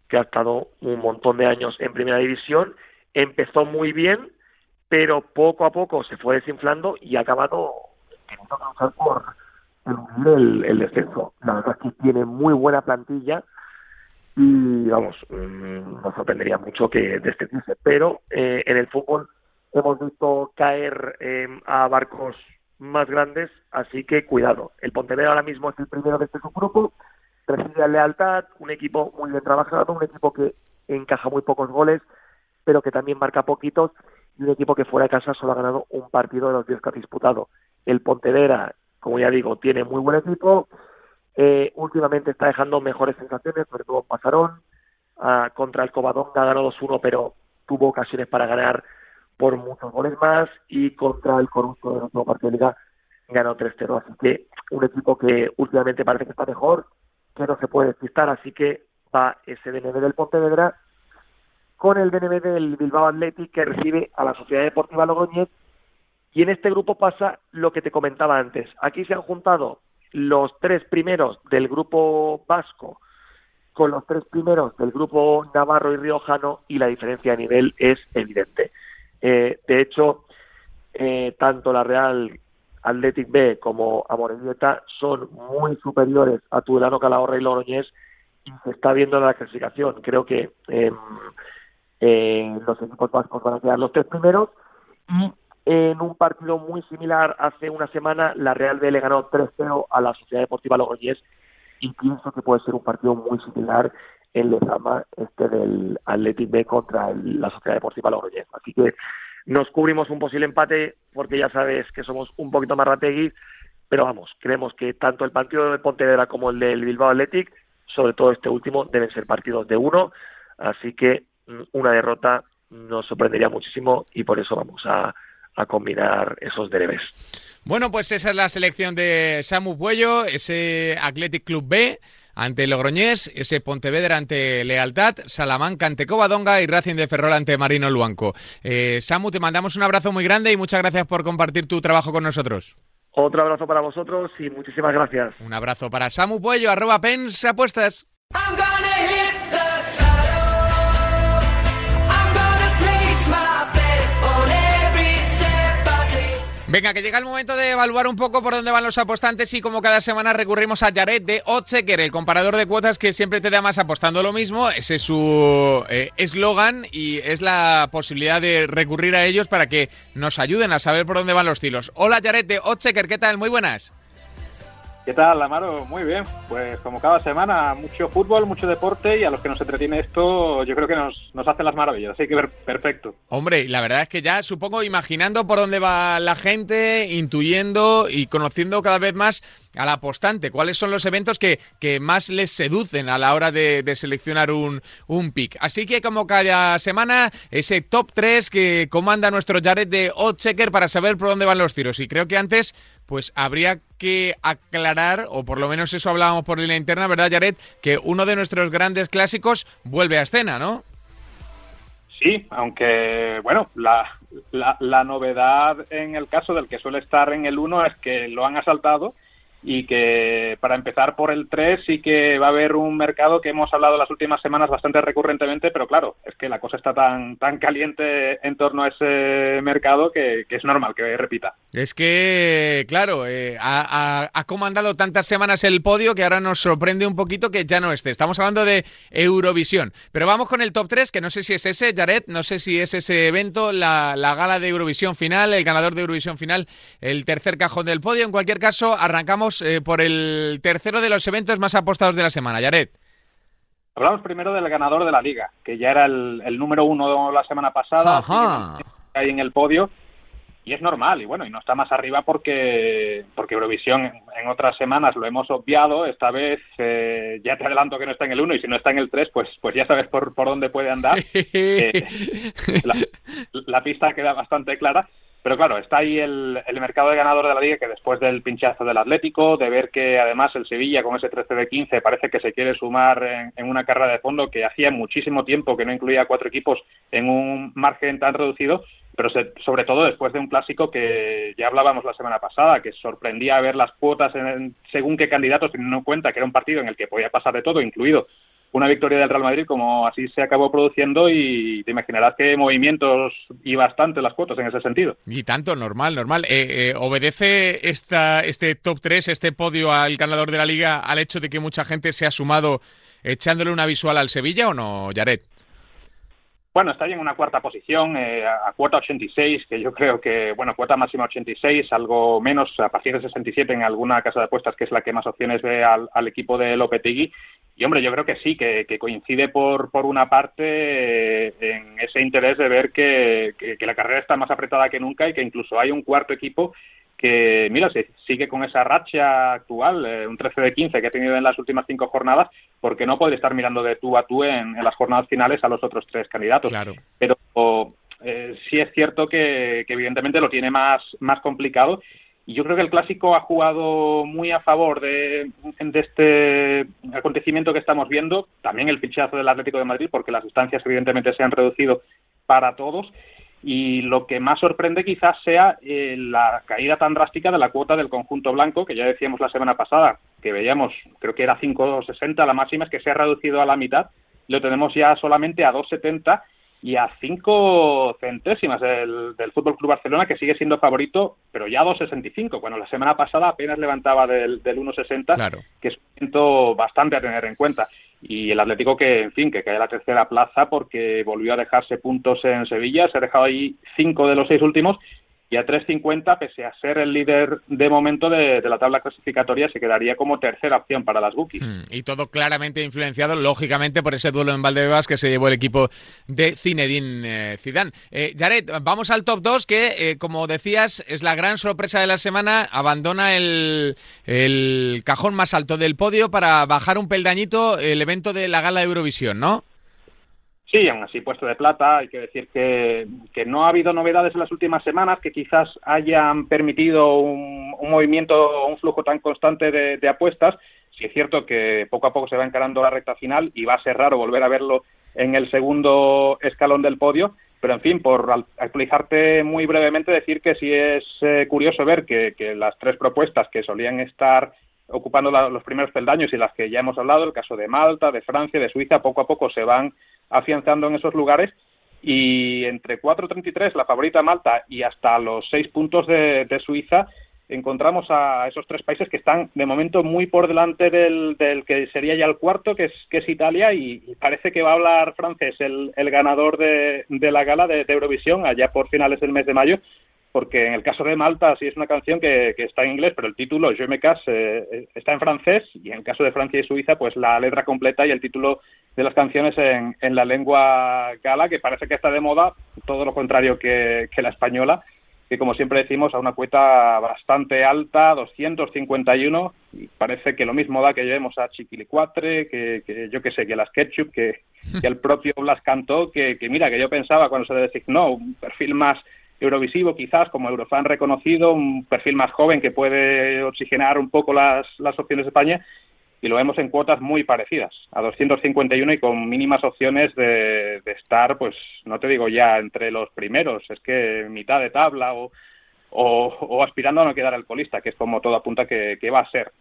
que ha estado un montón de años en primera división, empezó muy bien, pero poco a poco se fue desinflando y ha acabado teniendo que luchar por eludir el descenso. La verdad es que tiene muy buena plantilla y, vamos, nos sorprendería mucho que descendiese. Pero en el fútbol hemos visto caer a barcos más grandes, así que cuidado. El Pontevedra ahora mismo es el primero de este subgrupo, recibe la Lealtad, un equipo muy bien trabajado, un equipo que encaja muy pocos goles, pero que también marca poquitos, y un equipo que fuera de casa solo ha ganado un partido de los 10 que ha disputado. El Pontevedra, como ya digo, tiene muy buen equipo, últimamente está dejando mejores sensaciones, sobre todo pasaron contra el Covadonga, ganó 2-1, pero tuvo ocasiones para ganar por muchos goles más, y contra el Coruso de la última parte de Liga ganó 3-0, así que un equipo que últimamente parece que está mejor, que no se puede despistar, así que va ese BNB del Pontevedra con el BNB del Bilbao Athletic, que recibe a la Sociedad Deportiva Logroñés. Y en este grupo pasa lo que te comentaba antes. Aquí se han juntado los tres primeros del grupo vasco con los tres primeros del grupo navarro y riojano, y la diferencia de nivel es evidente. De hecho, tanto la Real Athletic B como Amorebieta son muy superiores a Tudelano, Calahorra y Logroñés, y se está viendo la clasificación. Creo que los equipos vascos van a quedar los tres primeros, y en un partido muy similar hace una semana la Real B le ganó 3-0 a la Sociedad Deportiva Logroñés, y pienso que puede ser un partido muy similar en Lezama, del Athletic B contra la Sociedad Deportiva Logroñés. Así que nos cubrimos un posible empate, porque ya sabes que somos un poquito más rateguis, pero vamos, creemos que tanto el partido de Pontevedra como el del Bilbao Athletic, sobre todo este último, deben ser partidos de uno, así que una derrota nos sorprendería muchísimo, y por eso vamos a combinar esos derbes. Bueno, pues esa es la selección de Samu Puello, ese Athletic Club B ante Logroñés, ese Pontevedra ante Lealtad, Salamanca ante Covadonga y Racing de Ferrol ante Marino Luanco. Samu, te mandamos un abrazo muy grande y muchas gracias por compartir tu trabajo con nosotros. Otro abrazo para vosotros y muchísimas gracias. Un abrazo para Samu Puello, @pensapuestas. Venga, que llega el momento de evaluar un poco por dónde van los apostantes, y como cada semana recurrimos a Jared de Oddschecker, el comparador de cuotas que siempre te da más apostando lo mismo. Ese es su eslogan, y es la posibilidad de recurrir a ellos para que nos ayuden a saber por dónde van los tiros. Hola Jared de Oddschecker, ¿qué tal? Muy buenas. ¿Qué tal, Amaro? Muy bien. Pues como cada semana, mucho fútbol, mucho deporte, y a los que nos entretiene esto, yo creo que nos hacen las maravillas. Así que perfecto. Hombre, la verdad es que ya supongo imaginando por dónde va la gente, intuyendo y conociendo cada vez más al apostante. ¿Cuáles son los eventos que más les seducen a la hora de seleccionar un pick? Así que como cada semana, ese top 3 que comanda nuestro Jared de Oddschecker para saber por dónde van los tiros. Y creo que antes pues habría que aclarar, o por lo menos eso hablábamos por la interna, ¿verdad, Jared? Que uno de nuestros grandes clásicos vuelve a escena, ¿no? Sí, aunque, bueno, la novedad en el caso del que suele estar en el 1 es que lo han asaltado, y que para empezar por el 3 sí que va a haber un mercado que hemos hablado las últimas semanas bastante recurrentemente, pero claro, es que la cosa está tan caliente en torno a ese mercado que es normal que repita. Es que, claro, ha comandado tantas semanas el podio que ahora nos sorprende un poquito que ya no esté. Estamos hablando de Eurovisión, pero vamos con el top 3, que no sé si es ese, Jared, no sé si es ese evento, la gala de Eurovisión final, el ganador de Eurovisión final, el tercer cajón del podio. En cualquier caso, arrancamos por el tercero de los eventos más apostados de la semana, Jared. Hablamos primero del ganador de la Liga, que ya era el número 1 la semana pasada, ahí en el podio, y es normal, y bueno, y no está más arriba porque Eurovisión en otras semanas lo hemos obviado. Esta vez ya te adelanto que no está en el 1, y si no está en el 3, pues ya sabes por dónde puede andar. La pista queda bastante clara. Pero claro, está ahí el mercado de ganador de la Liga, que después del pinchazo del Atlético, de ver que además el Sevilla con ese 13-15 parece que se quiere sumar en una carrera de fondo que hacía muchísimo tiempo que no incluía 4 equipos en un margen tan reducido, pero sobre todo después de un clásico que ya hablábamos la semana pasada, que sorprendía ver las cuotas según qué candidatos, teniendo en cuenta que era un partido en el que podía pasar de todo, incluido una victoria del Real Madrid, como así se acabó produciendo, y te imaginarás que movimientos y bastante las cuotas en ese sentido. Y tanto, normal. ¿Obedece este top 3, este podio al ganador de la Liga, al hecho de que mucha gente se ha sumado echándole una visual al Sevilla o no, Yaret? Bueno, está bien una cuarta posición, a cuota 86, que yo creo que, bueno, cuota máxima 86, algo menos, a partir de 67 en alguna casa de apuestas, que es la que más opciones ve al equipo de Lopetegui. Y, hombre, yo creo que sí, que coincide por una parte en ese interés de ver que la carrera está más apretada que nunca y que incluso hay un cuarto equipo que, mira, se sigue con esa racha actual, un 13 de 15 que ha tenido en las últimas 5 jornadas, porque no puede estar mirando de tú a tú en las jornadas finales a los otros 3 candidatos. Claro. Pero sí es cierto que evidentemente lo tiene más complicado, y yo creo que el Clásico ha jugado muy a favor de este acontecimiento que estamos viendo, también el fichazo del Atlético de Madrid, porque las distancias evidentemente se han reducido para todos. Y lo que más sorprende quizás sea la caída tan drástica de la cuota del conjunto blanco, que ya decíamos la semana pasada, que veíamos, creo que era 5,60, la máxima, es que se ha reducido a la mitad, lo tenemos ya solamente a 2,70 y a 5 centésimas del Fútbol Club Barcelona, que sigue siendo favorito, pero ya a 2,65, cuando la semana pasada apenas levantaba del 1,60, claro, que es un momento bastante a tener en cuenta. Y el Atlético que, en fin, que cae a la tercera plaza porque volvió a dejarse puntos en Sevilla, se ha dejado ahí 5 de los 6 últimos, y a 3,50, pese a ser el líder de momento de la tabla clasificatoria, se quedaría como tercera opción para las bookies. Y todo claramente influenciado, lógicamente, por ese duelo en Valdebebas que se llevó el equipo de Zinedine Zidane. Yaret, vamos al top 2, que, como decías, es la gran sorpresa de la semana. Abandona el cajón más alto del podio para bajar un peldañito el evento de la gala de Eurovisión, ¿no? Sí, aún así puesto de plata, hay que decir que no ha habido novedades en las últimas semanas que quizás hayan permitido un movimiento o un flujo tan constante de apuestas. Sí es cierto que poco a poco se va encarando la recta final y va a ser raro volver a verlo en el segundo escalón del podio, pero en fin, por actualizarte muy brevemente, decir que sí es curioso ver que las 3 propuestas que solían estar ocupando los primeros peldaños y las que ya hemos hablado, el caso de Malta, de Francia, de Suiza, poco a poco se van afianzando en esos lugares, y entre 4,33, la favorita Malta, y hasta los 6 puntos de Suiza, encontramos a esos 3 países que están de momento muy por delante del que sería ya el cuarto, que es Italia, y parece que va a hablar francés el ganador de la gala de Eurovisión allá por finales del mes de mayo, porque en el caso de Malta sí es una canción que está en inglés, pero el título, Je me casse, está en francés, y en el caso de Francia y Suiza, pues la letra completa y el título de las canciones en la lengua gala, que parece que está de moda, todo lo contrario que la española, que como siempre decimos, a una cuota bastante alta, 251, y parece que lo mismo da que llevemos a Chiquilicuatre, que yo qué sé, que las Ketchup, que el propio Blas Cantó, que mira, que yo pensaba cuando se designó un perfil más eurovisivo, quizás como eurofan reconocido, un perfil más joven que puede oxigenar un poco las opciones de España, y lo vemos en cuotas muy parecidas, a 251 y con mínimas opciones de estar, pues no te digo ya entre los primeros, es que mitad de tabla o aspirando a no quedar al colista, que es como todo apunta que va a ser.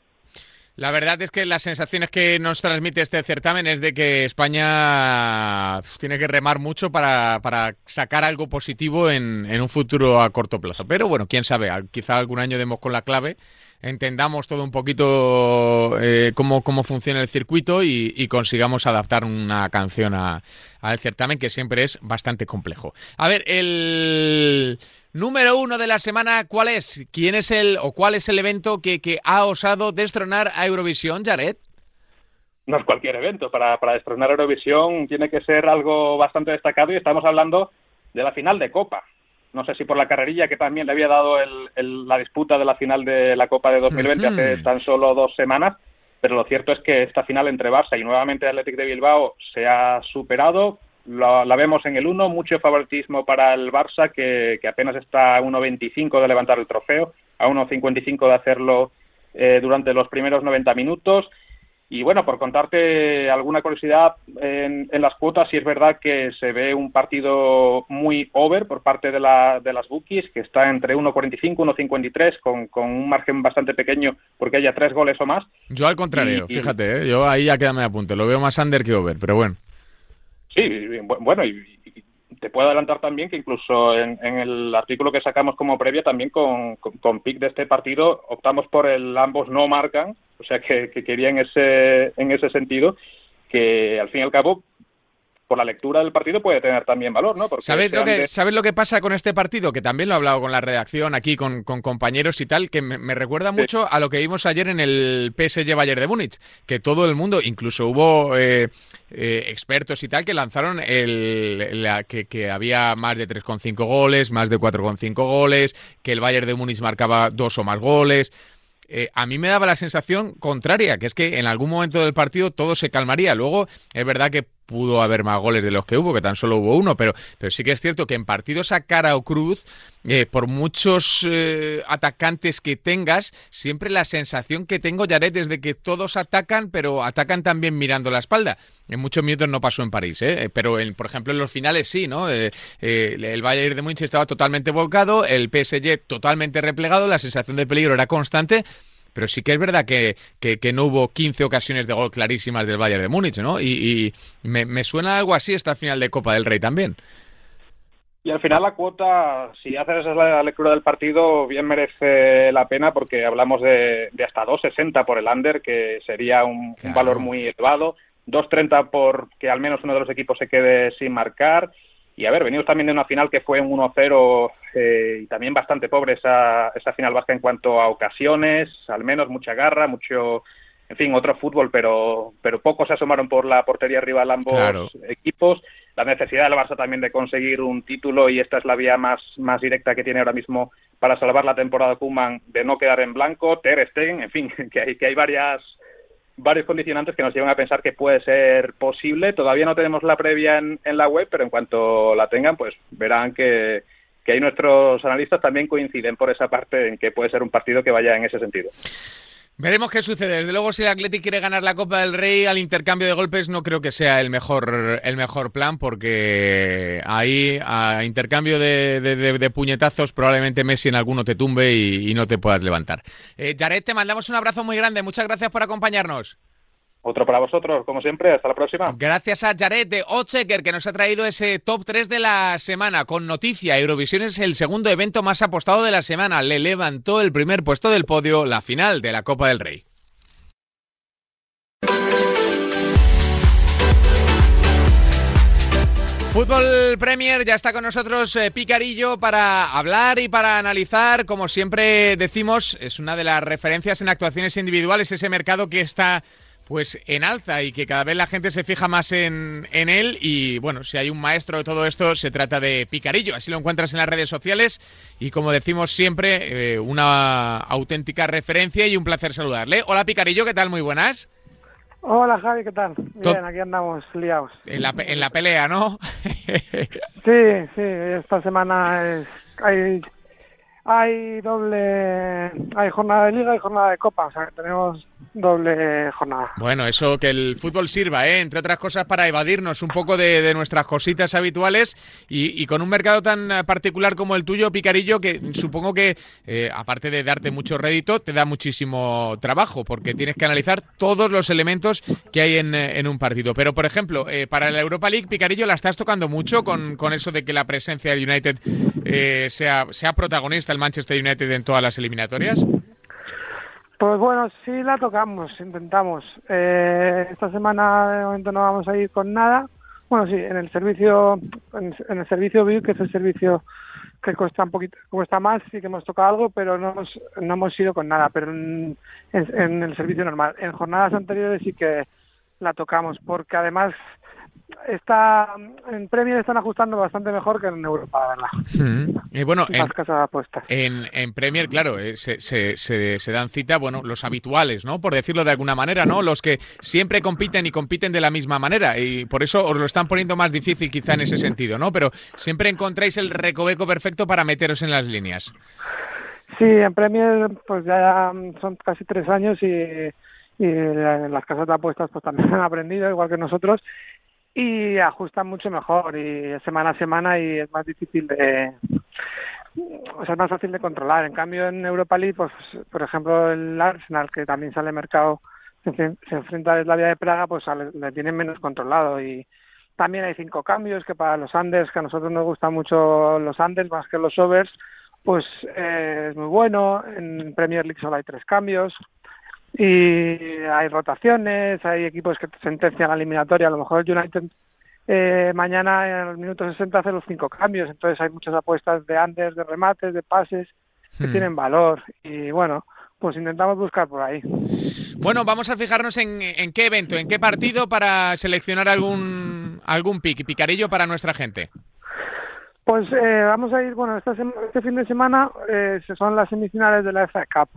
La verdad es que las sensaciones que nos transmite este certamen es de que España tiene que remar mucho para sacar algo positivo en un futuro a corto plazo. Pero bueno, quién sabe, quizá algún año demos con la clave, entendamos todo un poquito cómo funciona el circuito y consigamos adaptar una canción al certamen, que siempre es bastante complejo. A ver, el número 1 de la semana, ¿cuál es? ¿Quién es cuál es el evento que ha osado destronar a Eurovisión, Yaret? No es cualquier evento. Para destronar a Eurovisión tiene que ser algo bastante destacado, y estamos hablando de la final de Copa. No sé si por la carrerilla que también le había dado la disputa de la final de la Copa de 2020 hace tan solo 2 semanas, pero lo cierto es que esta final entre Barça y nuevamente Athletic de Bilbao se ha superado. La vemos en el 1, mucho favoritismo para el Barça, que apenas está a 1,25 de levantar el trofeo, a 1,55 de hacerlo durante los primeros 90 minutos, Y bueno, por contarte alguna curiosidad en las cuotas, sí es verdad que se ve un partido muy over por parte de las bookies, que está entre 1,45 y 1,53, con un margen bastante pequeño porque haya 3 goles o más. Yo al contrario, fíjate, yo ahí ya quédame a punto, lo veo más under que over, pero bueno. Sí, bueno, y te puedo adelantar también que incluso en el artículo que sacamos como previa, también con pick de este partido, optamos por el ambos no marcan, o sea que quería en ese sentido, que al fin y al cabo, por la lectura del partido puede tener también valor, ¿no? Porque ¿sabes lo que pasa con este partido? Que también lo he hablado con la redacción aquí, con compañeros y tal, que me recuerda mucho a lo que vimos ayer en el PSG Bayern de Múnich, que todo el mundo, incluso hubo expertos y tal, que lanzaron que había más de 3,5 goles, más de 4,5 goles, que el Bayern de Múnich marcaba 2 o más goles... a mí me daba la sensación contraria, que es que en algún momento del partido todo se calmaría. Luego es verdad que pudo haber más goles de los que hubo, que tan solo hubo uno, pero sí que es cierto que en partidos a cara o cruz, por muchos atacantes que tengas, siempre la sensación que tengo, Yaret, es de que todos atacan, pero atacan también mirando la espalda. En muchos minutos no pasó en París, pero por ejemplo en los finales sí, ¿no? El Bayern de Múnich estaba totalmente volcado, el PSG totalmente replegado, la sensación de peligro era constante. Pero sí que es verdad que no hubo 15 ocasiones de gol clarísimas del Bayern de Múnich, ¿no? Y me suena algo así esta final de Copa del Rey también. Y al final la cuota, si haces la lectura del partido, bien merece la pena, porque hablamos de hasta 2,60 por el under, que sería un valor muy elevado, 2,30 por que al menos uno de los equipos se quede sin marcar. Y a ver, venimos también de una final que fue un 1-0 y también bastante pobre esa final vasca en cuanto a ocasiones, al menos mucha garra, mucho, en fin, otro fútbol, pero pocos se asomaron por la portería rival ambos equipos. La necesidad del Barça también de conseguir un título, y esta es la vía más directa que tiene ahora mismo para salvar la temporada Koeman, de no quedar en blanco. Ter Stegen, en fin, que hay varios condicionantes que nos llevan a pensar que puede ser posible. Todavía no tenemos la previa en la web, pero en cuanto la tengan, pues verán que ahí nuestros analistas también coinciden por esa parte, en que puede ser un partido que vaya en ese sentido. Veremos qué sucede. Desde luego, si el Athletic quiere ganar la Copa del Rey, al intercambio de golpes no creo que sea el mejor plan, porque ahí a intercambio de puñetazos probablemente Messi en alguno te tumbe y no te puedas levantar. Yaret, te mandamos un abrazo muy grande. Muchas gracias por acompañarnos. Otro para vosotros, como siempre. Hasta la próxima. Gracias a Yaret de Ochecker, que nos ha traído ese top 3 de la semana. Con noticia, Eurovisión es el segundo evento más apostado de la semana. Le levantó el primer puesto del podio la final de la Copa del Rey. Fútbol Premier, ya está con nosotros Picarillo para hablar y para analizar. Como siempre decimos, es una de las referencias en actuaciones individuales, ese mercado que está pues en alza y que cada vez la gente se fija más en él. Y bueno, si hay un maestro de todo esto, se trata de Picarillo. Así lo encuentras en las redes sociales y, como decimos siempre, una auténtica referencia y un placer saludarle. Hola Picarillo, ¿qué tal? Muy buenas. Hola Javi, ¿qué tal? Bien, aquí andamos liados. En la pelea, ¿no? Sí, esta semana hay jornada de liga y jornada de copa, o sea que tenemos doble jornada. Bueno, eso, que el fútbol sirva, entre otras cosas, para evadirnos un poco de nuestras cositas habituales, y con un mercado tan particular como el tuyo, Picarillo, que supongo que, aparte de darte mucho rédito, te da muchísimo trabajo, porque tienes que analizar todos los elementos que hay en un partido. Pero, por ejemplo, para la Europa League, Picarillo, la estás tocando mucho con eso de que la presencia del United sea protagonista, el Manchester United, en todas las eliminatorias? Pues bueno, sí la tocamos, intentamos. Esta semana de momento no vamos a ir con nada. Bueno, sí, en el servicio VIP, que es el servicio que cuesta más, sí que hemos tocado algo, pero no hemos ido con nada. Pero en el servicio normal, en jornadas anteriores sí que la tocamos, porque además en Premier están ajustando bastante mejor que en Europa, ¿verdad? Sí. Bueno, las casas de apuestas. En Premier, claro, se dan cita, bueno, los habituales, ¿no? Por decirlo de alguna manera, ¿no? Los que siempre compiten y compiten de la misma manera, y por eso os lo están poniendo más difícil quizá en ese sentido, ¿no? Pero siempre encontráis el recoveco perfecto para meteros en las líneas. Sí, en Premier pues ya son casi 3 años y y las casas de apuestas pues también han aprendido, igual que nosotros, y ajustan mucho mejor, y semana a semana, y es más difícil de... O sea, es más fácil de controlar. En cambio, en Europa League, pues, por ejemplo, el Arsenal, que también sale mercado, se enfrenta a la Vía de Praga, pues le tienen menos controlado. Y también hay 5 cambios, que para los Andes, que a nosotros nos gustan mucho los Andes más que los overs, pues es muy bueno. En Premier League solo hay 3 cambios. Y hay rotaciones, hay equipos que sentencian la eliminatoria. A lo mejor el United mañana en el minuto 60 hace los 5 cambios. Entonces hay muchas apuestas de unders, de remates, de pases que tienen valor. Y bueno, pues intentamos buscar por ahí. Bueno, vamos a fijarnos en qué evento, en qué partido, para seleccionar algún picarillo para nuestra gente. Pues vamos a ir, bueno, este fin de semana son las semifinales de la FA Cup.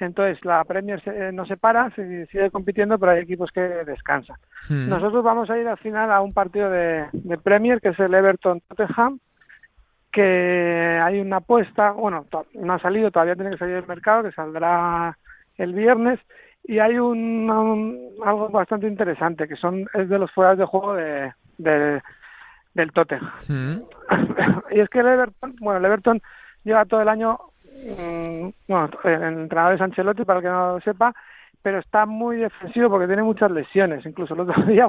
Entonces la Premier no se para, se sigue compitiendo, pero hay equipos que descansan. Nosotros vamos a ir al final a un partido de Premier, que es el Everton-Tottenham, que hay una apuesta, bueno, no ha salido, todavía tiene que salir del mercado, que saldrá el viernes, y hay algo bastante interesante, que es de los fueras de juego del Tottenham. Y es que el Everton lleva todo el año... Bueno, el entrenador es Ancelotti, para el que no lo sepa, pero está muy defensivo porque tiene muchas lesiones. Incluso el otro día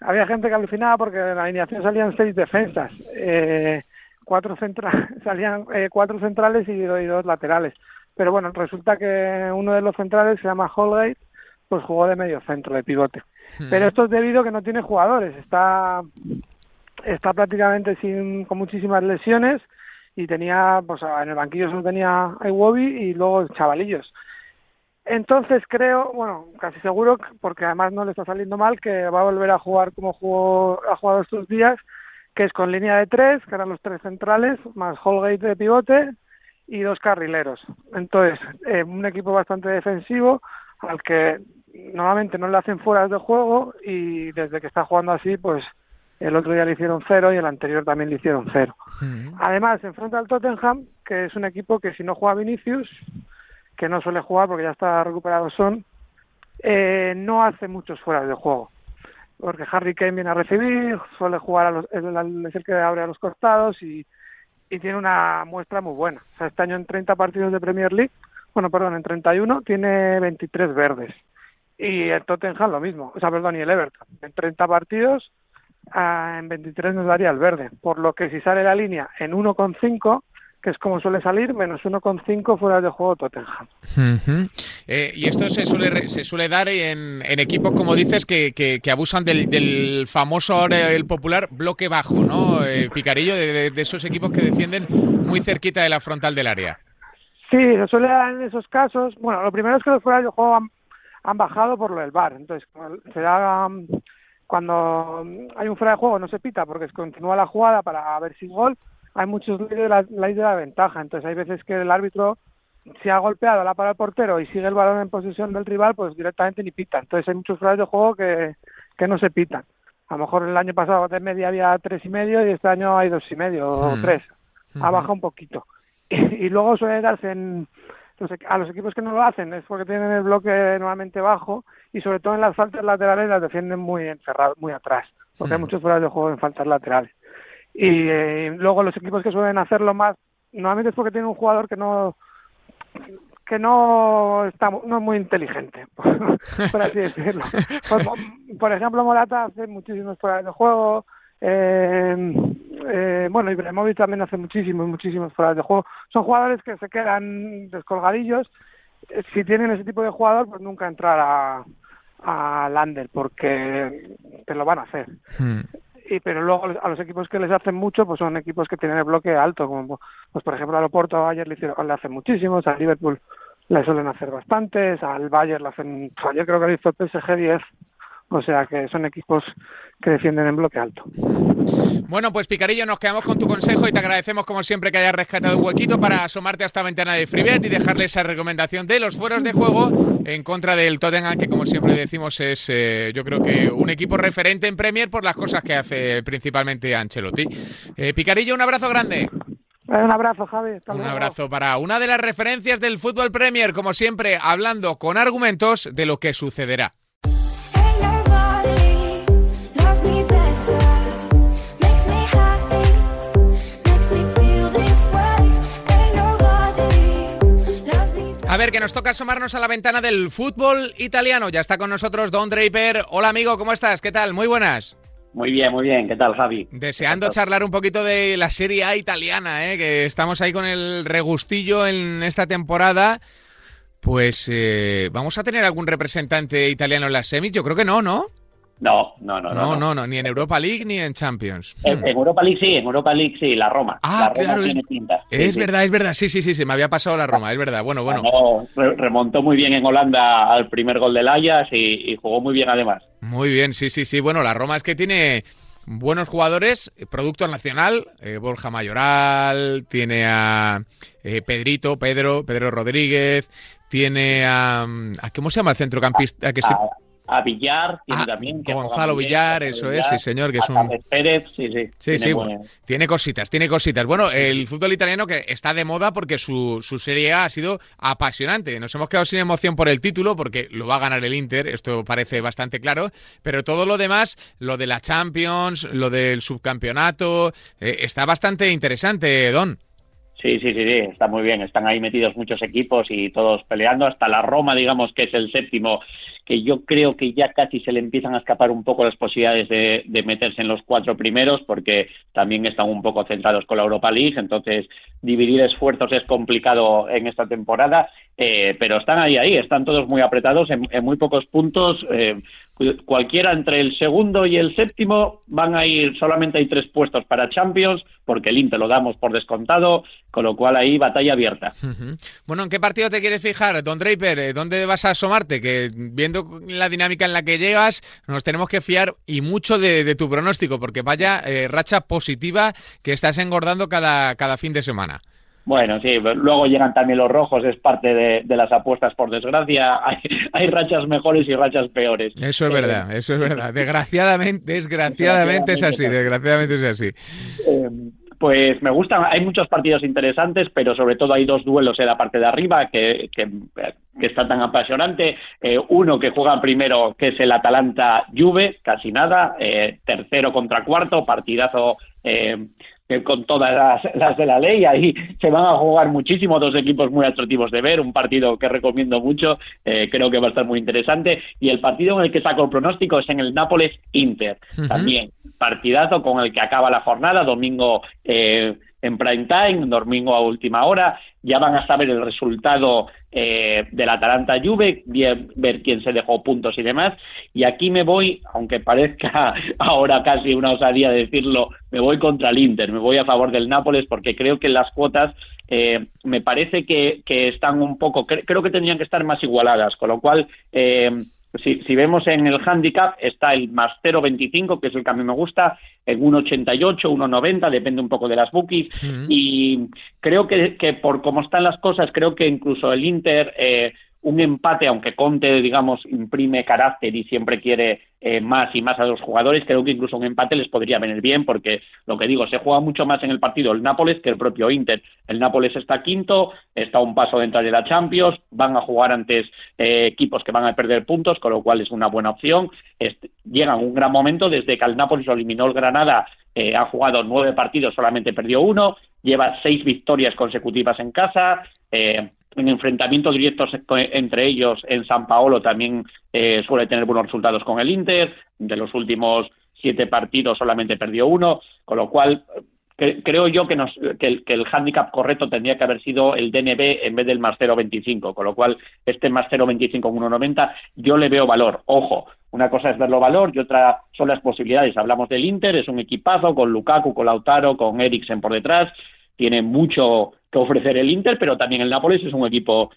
había gente que alucinaba porque en la alineación salían 6 defensas, 4 centrales y 2 laterales. Pero bueno, resulta que uno de los centrales, se llama Holgate, pues jugó de medio centro, de pivote. Pero esto es debido a que no tiene jugadores, está prácticamente con muchísimas lesiones. Y tenía, pues en el banquillo solo tenía Iwobi y luego chavalillos. Entonces casi seguro, porque además no le está saliendo mal, que va a volver a jugar como ha jugado estos días, que es con línea de 3, que eran los 3 centrales, más Holgate de pivote y 2 carrileros. Entonces, un equipo bastante defensivo, al que normalmente no le hacen fueras de juego, y desde que está jugando así, pues... El otro día le hicieron 0 y el anterior también le hicieron 0. Además, se enfrenta al Tottenham, que es un equipo que si no juega Vinicius, que no suele jugar porque ya está recuperado Son, no hace muchos fueras de juego. Porque Harry Kane viene a recibir, suele jugar, es el que abre a los costados y tiene una muestra muy buena. O sea, este año en 30 partidos de Premier League, en 31, tiene 23 verdes. Y el Tottenham lo mismo, y el Everton. En 30 partidos... en 23 nos daría el verde, por lo que si sale la línea en 1,5, que es como suele salir, menos 1,5 fuera de juego Tottenham. Y esto se suele dar en equipos, como dices, que abusan del famoso, ahora el popular, bloque bajo, ¿no? Picarillo, de esos equipos que defienden muy cerquita de la frontal del área. Sí, se suele dar en esos casos. Bueno, lo primero es que los fuera de juego han bajado por lo del VAR, entonces se da... Cuando hay un fuera de juego no se pita porque continúa la jugada para ver si es gol. Hay muchos leyes de la ventaja, entonces hay veces que el árbitro, si ha golpeado, la ha parado el portero y sigue el balón en posesión del rival, pues directamente ni pita. Entonces hay muchos fuera de juego que no se pitan. A lo mejor el año pasado de media había 3,5 y este año hay 2,5 o 3. Ha bajado un poquito. Y luego suele darse a los equipos que no lo hacen es porque tienen el bloque normalmente bajo, y sobre todo en las faltas laterales las defienden muy encerrados, muy atrás, porque hay muchos fuera de juego en faltas laterales. Y luego los equipos que suelen hacerlo más normalmente es porque tienen un jugador que no es muy inteligente, por así decirlo. Por ejemplo, Morata hace muchísimos fuera de juego, Ibrahimovic también hace muchísimos fuera de juego. Son jugadores que se quedan descolgadillos. Si tienen ese tipo de jugador, pues nunca entrar a Lander, porque te lo van a hacer. Pero luego a los equipos que les hacen mucho, pues son equipos que tienen el bloque alto, como pues por ejemplo al Oporto ayer le hacen muchísimos, al Liverpool le suelen hacer bastantes, al Bayern le hacen, ayer creo que le hizo el PSG 10. O sea que son equipos que defienden en bloque alto. Bueno, pues Picarillo, nos quedamos con tu consejo y te agradecemos como siempre que hayas rescatado un huequito para asomarte a esta ventana de FreeBet y dejarle esa recomendación de los fueros de juego en contra del Tottenham, que como siempre decimos es yo creo que un equipo referente en Premier por las cosas que hace principalmente Ancelotti. Picarillo, un abrazo grande. Un abrazo, Javi. Un abrazo para una de las referencias del fútbol Premier, como siempre, hablando con argumentos de lo que sucederá. A ver, que nos toca asomarnos a la ventana del fútbol italiano. Ya está con nosotros Don Draper. Hola, amigo, ¿cómo estás? ¿Qué tal? Muy buenas. Muy bien, muy bien. ¿Qué tal, Javi? Deseando charlar un poquito de la Serie A italiana, que estamos ahí con el regustillo en esta temporada. Pues, ¿vamos a tener algún representante italiano en las semis? Yo creo que no, ¿no? No, ni en Europa League ni en Champions. En Europa League sí, la Roma. Ah, la Roma claro, es verdad, me había pasado la Roma, es verdad, bueno. Remontó muy bien en Holanda al primer gol del Ajax y jugó muy bien además. Muy bien, sí, bueno, la Roma es que tiene buenos jugadores, producto nacional, Borja Mayoral, tiene a Pedro Rodríguez, tiene a ¿cómo se llama el centrocampista? A Villar, tiene también. Que Gonzalo Villar, eso es, sí señor, que es un... Pérez, sí. Sí, tiene cositas. Bueno, el fútbol italiano que está de moda porque su Serie A ha sido apasionante. Nos hemos quedado sin emoción por el título porque lo va a ganar el Inter, esto parece bastante claro, pero todo lo demás, lo de la Champions, lo del subcampeonato, está bastante interesante, Don. Sí, está muy bien. Están ahí metidos muchos equipos y todos peleando. Hasta la Roma, digamos, que es el séptimo, que yo creo que ya casi se le empiezan a escapar un poco las posibilidades de meterse en los cuatro primeros, porque también están un poco centrados con la Europa League. Entonces, dividir esfuerzos es complicado en esta temporada, pero están ahí, están todos muy apretados en muy pocos puntos. Cualquiera entre el segundo y el séptimo van a ir, solamente hay 3 puestos para Champions, porque el Inter lo damos por descontado, con lo cual ahí batalla abierta. Uh-huh. Bueno, ¿en qué partido te quieres fijar, Don Draper? ¿Dónde vas a asomarte? Que viendo la dinámica en la que llegas, nos tenemos que fiar y mucho de tu pronóstico, porque vaya racha positiva que estás engordando cada fin de semana. Bueno, sí, luego llegan también los rojos, es parte de las apuestas, por desgracia. Hay rachas mejores y rachas peores. Eso es verdad. Desgraciadamente es así. Pues me gustan, hay muchos partidos interesantes, pero sobre todo hay 2 duelos en la parte de arriba que está tan apasionante. Uno que juega primero, que es el Atalanta-Juve, casi nada. Tercero contra cuarto, partidazo... con todas las de la ley, ahí se van a jugar muchísimo, 2 equipos muy atractivos de ver, un partido que recomiendo mucho, creo que va a estar muy interesante, y el partido en el que saco el pronóstico es en el Nápoles-Inter, también partidazo con el que acaba la jornada, domingo en prime time, domingo a última hora, ya van a saber el resultado del Atalanta-Juve, ver quién se dejó puntos y demás, y aquí me voy, aunque parezca ahora casi una osadía decirlo, me voy contra el Inter, me voy a favor del Nápoles, porque creo que las cuotas me parece que están un poco, creo que tendrían que estar más igualadas, con lo cual... Si vemos en el handicap, está el más 0,25, que es el que a mí me gusta, en 1,88, 1,90, depende un poco de las bookies, y creo que por cómo están las cosas, creo que incluso el Inter, un empate, aunque Conte, digamos, imprime carácter y siempre quiere más y más a los jugadores, creo que incluso un empate les podría venir bien, porque, lo que digo, se juega mucho más en el partido el Nápoles que el propio Inter. El Nápoles está quinto, está a un paso de entrar en la Champions, van a jugar antes equipos que van a perder puntos, con lo cual es una buena opción. Llegan a un gran momento, desde que el Nápoles eliminó el Granada, ha jugado 9 partidos, solamente perdió 1, lleva 6 victorias consecutivas en casa, en enfrentamientos directos entre ellos en San Paolo también suele tener buenos resultados con el Inter, de los últimos 7 partidos solamente perdió 1, con lo cual creo yo que el hándicap correcto tendría que haber sido el DNB en vez del más 0,25, con lo cual este más 0,25 en 1,90 yo le veo valor, ojo. Una cosa es verlo valor y otra son las posibilidades. Hablamos del Inter, es un equipazo con Lukaku, con Lautaro, con Eriksen por detrás, tiene mucho que ofrecer el Inter, pero también el Nápoles es un equipo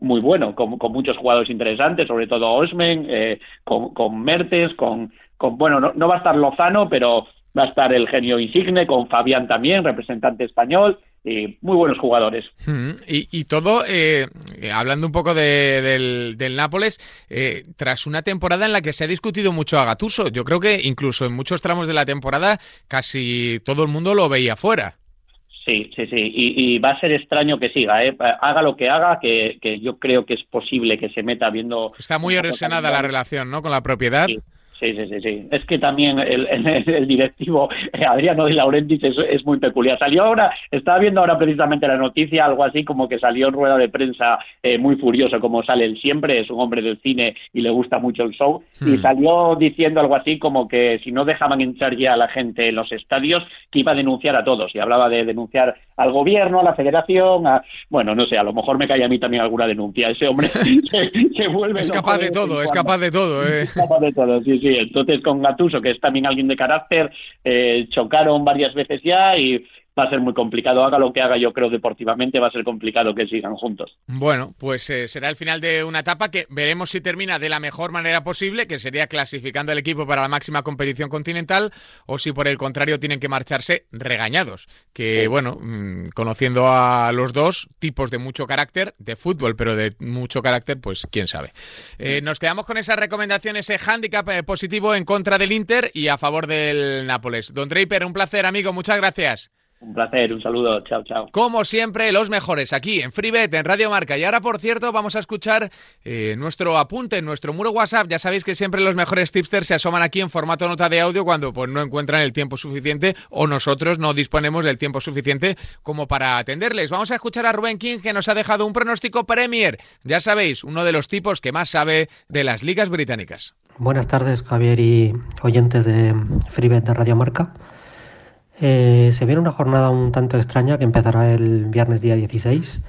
muy bueno, con muchos jugadores interesantes, sobre todo Osimhen, con Mertens, bueno, no va a estar Lozano, pero va a estar el genio Insigne, con Fabián también, representante español, y muy buenos jugadores. Y todo, hablando un poco del Nápoles, tras una temporada en la que se ha discutido mucho a Gattuso, yo creo que incluso en muchos tramos de la temporada casi todo el mundo lo veía fuera. Sí. Y va a ser extraño que siga, ¿eh? Haga lo que haga, que yo creo que es posible que se meta viendo... Está muy erosionada la relación, ¿no?, con la propiedad. Sí. Es que también el directivo Adriano Di Laurentiis es muy peculiar. Salió ahora, estaba viendo ahora precisamente la noticia, algo así como que salió en rueda de prensa muy furioso, como sale él siempre, es un hombre del cine y le gusta mucho el show, y salió diciendo algo así como que si no dejaban entrar ya a la gente en los estadios, que iba a denunciar a todos, y hablaba de denunciar al gobierno, a la federación, a... bueno, no sé, a lo mejor me cae a mí también alguna denuncia. Ese hombre se vuelve... Es capaz de todo, sí. Sí, entonces con Gattuso, que es también alguien de carácter, chocaron varias veces ya y va a ser muy complicado. Haga lo que haga, yo creo, deportivamente va a ser complicado que sigan juntos. Bueno, pues será el final de una etapa que veremos si termina de la mejor manera posible, que sería clasificando al equipo para la máxima competición continental, o si por el contrario tienen que marcharse regañados. Que sí, bueno, conociendo a los dos, tipos de mucho carácter, de fútbol, pero de mucho carácter, pues quién sabe. Nos quedamos con esas recomendaciones, ese hándicap positivo en contra del Inter y a favor del Nápoles. Don Draper, un placer, amigo, muchas gracias. Un placer, un saludo, chao. Como siempre, los mejores aquí en FreeBet, en Radio Marca. Y ahora, por cierto, vamos a escuchar nuestro apunte en nuestro muro WhatsApp. Ya sabéis que siempre los mejores tipsters se asoman aquí en formato nota de audio cuando pues no encuentran el tiempo suficiente o nosotros no disponemos del tiempo suficiente como para atenderles. Vamos a escuchar a Rubén King, que nos ha dejado un pronóstico Premier. Ya sabéis, uno de los tipos que más sabe de las ligas británicas. Buenas tardes, Javier y oyentes de FreeBet de Radio Marca. Se viene una jornada un tanto extraña que empezará el viernes día 16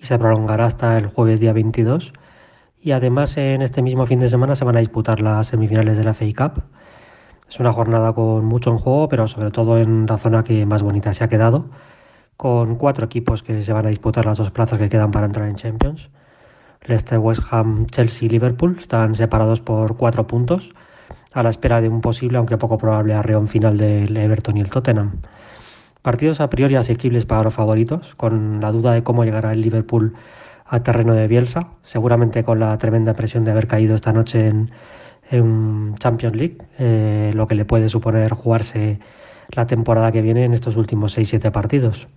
y se prolongará hasta el jueves día 22, y además en este mismo fin de semana se van a disputar las semifinales de la FA Cup. Es una jornada con mucho en juego, pero sobre todo en la zona que más bonita se ha quedado, con 4 equipos que se van a disputar las 2 plazas que quedan para entrar en Champions. Leicester, West Ham, Chelsea y Liverpool están separados por 4 puntos, a la espera de un posible, aunque poco probable, arreón final del Everton y el Tottenham. Partidos a priori asequibles para los favoritos, con la duda de cómo llegará el Liverpool a terreno de Bielsa, seguramente con la tremenda presión de haber caído esta noche en Champions League, lo que le puede suponer jugarse la temporada que viene en estos últimos 6-7 partidos.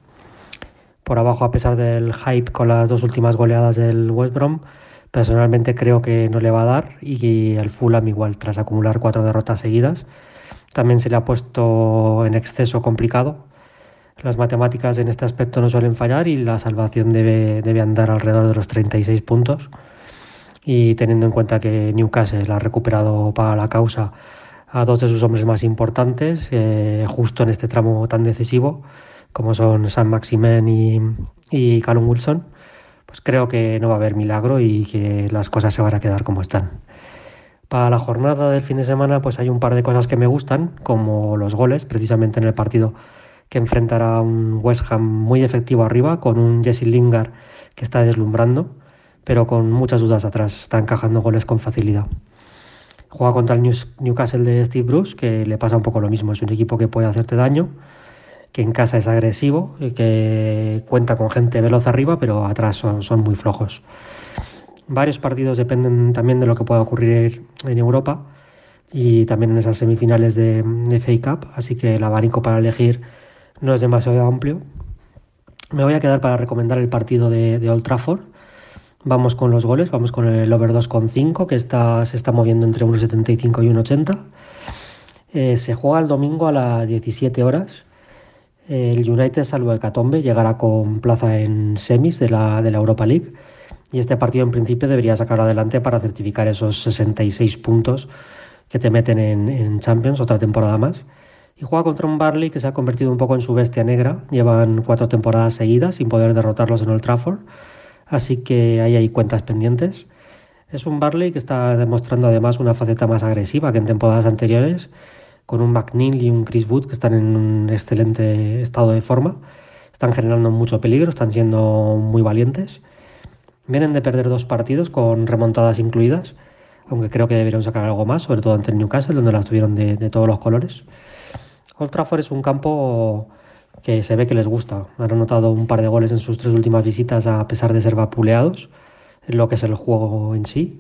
Por abajo, a pesar del hype con las 2 últimas goleadas del West Brom, personalmente creo que no le va a dar, y el Fulham igual, tras acumular 4 derrotas seguidas, también se le ha puesto en exceso complicado. Las matemáticas en este aspecto no suelen fallar y la salvación debe andar alrededor de los 36 puntos. Y teniendo en cuenta que Newcastle ha recuperado para la causa a 2 de sus hombres más importantes, justo en este tramo tan decisivo, como son Sam Maximen y Callum Wilson, pues creo que no va a haber milagro y que las cosas se van a quedar como están. Para la jornada del fin de semana pues hay un par de cosas que me gustan, como los goles, precisamente en el partido que enfrentará un West Ham muy efectivo arriba, con un Jesse Lingard que está deslumbrando, pero con muchas dudas atrás, está encajando goles con facilidad. Juega contra el Newcastle de Steve Bruce, que le pasa un poco lo mismo, es un equipo que puede hacerte daño, que en casa es agresivo, y que cuenta con gente veloz arriba, pero atrás son muy flojos. Varios partidos dependen también de lo que pueda ocurrir en Europa y también en esas semifinales de FA Cup, así que el abanico para elegir no es demasiado amplio. Me voy a quedar para recomendar el partido de Old Trafford. Vamos con los goles, vamos con el over 2,5, que se está moviendo entre 1,75 y 1,80. Se juega el domingo a las 17 horas. El United, salvo hecatombe, llegará con plaza en semis de la Europa League, y este partido en principio debería sacar adelante para certificar esos 66 puntos que te meten en Champions otra temporada más. Y juega contra un Burnley que se ha convertido un poco en su bestia negra, llevan 4 temporadas seguidas sin poder derrotarlos en Old Trafford, así que ahí hay cuentas pendientes. Es un Burnley que está demostrando además una faceta más agresiva que en temporadas anteriores, con un McNeil y un Chris Wood que están en un excelente estado de forma, están generando mucho peligro, están siendo muy valientes. Vienen de perder 2 partidos con remontadas incluidas, aunque creo que deberían sacar algo más, sobre todo ante el Newcastle, donde las tuvieron de todos los colores. Old Trafford es un campo que se ve que les gusta, han anotado un par de goles en sus 3 últimas visitas a pesar de ser vapuleados, en lo que es el juego en sí.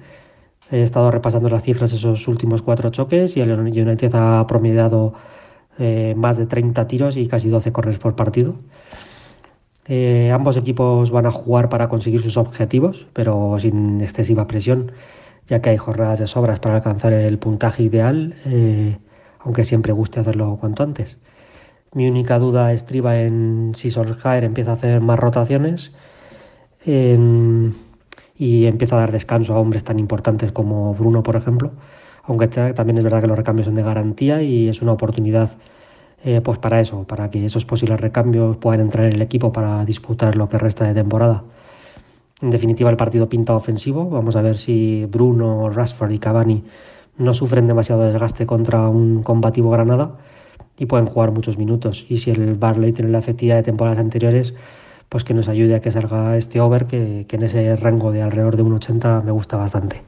He estado repasando las cifras de esos últimos 4 choques y el United ha promediado más de 30 tiros y casi 12 corners por partido. Ambos equipos van a jugar para conseguir sus objetivos, pero sin excesiva presión, ya que hay jornadas de sobras para alcanzar el puntaje ideal, aunque siempre guste hacerlo cuanto antes. Mi única duda estriba en si Solskjaer empieza a hacer más rotaciones y empieza a dar descanso a hombres tan importantes como Bruno, por ejemplo, aunque también es verdad que los recambios son de garantía y es una oportunidad pues para eso, para que esos posibles recambios puedan entrar en el equipo para disputar lo que resta de temporada. En definitiva, el partido pinta ofensivo. Vamos a ver si Bruno, Rashford y Cavani no sufren demasiado desgaste contra un combativo Granada y pueden jugar muchos minutos. Y si el Barley tiene la efectividad de temporadas anteriores, pues que nos ayude a que salga este over, que en ese rango de alrededor de 1,80 me gusta bastante.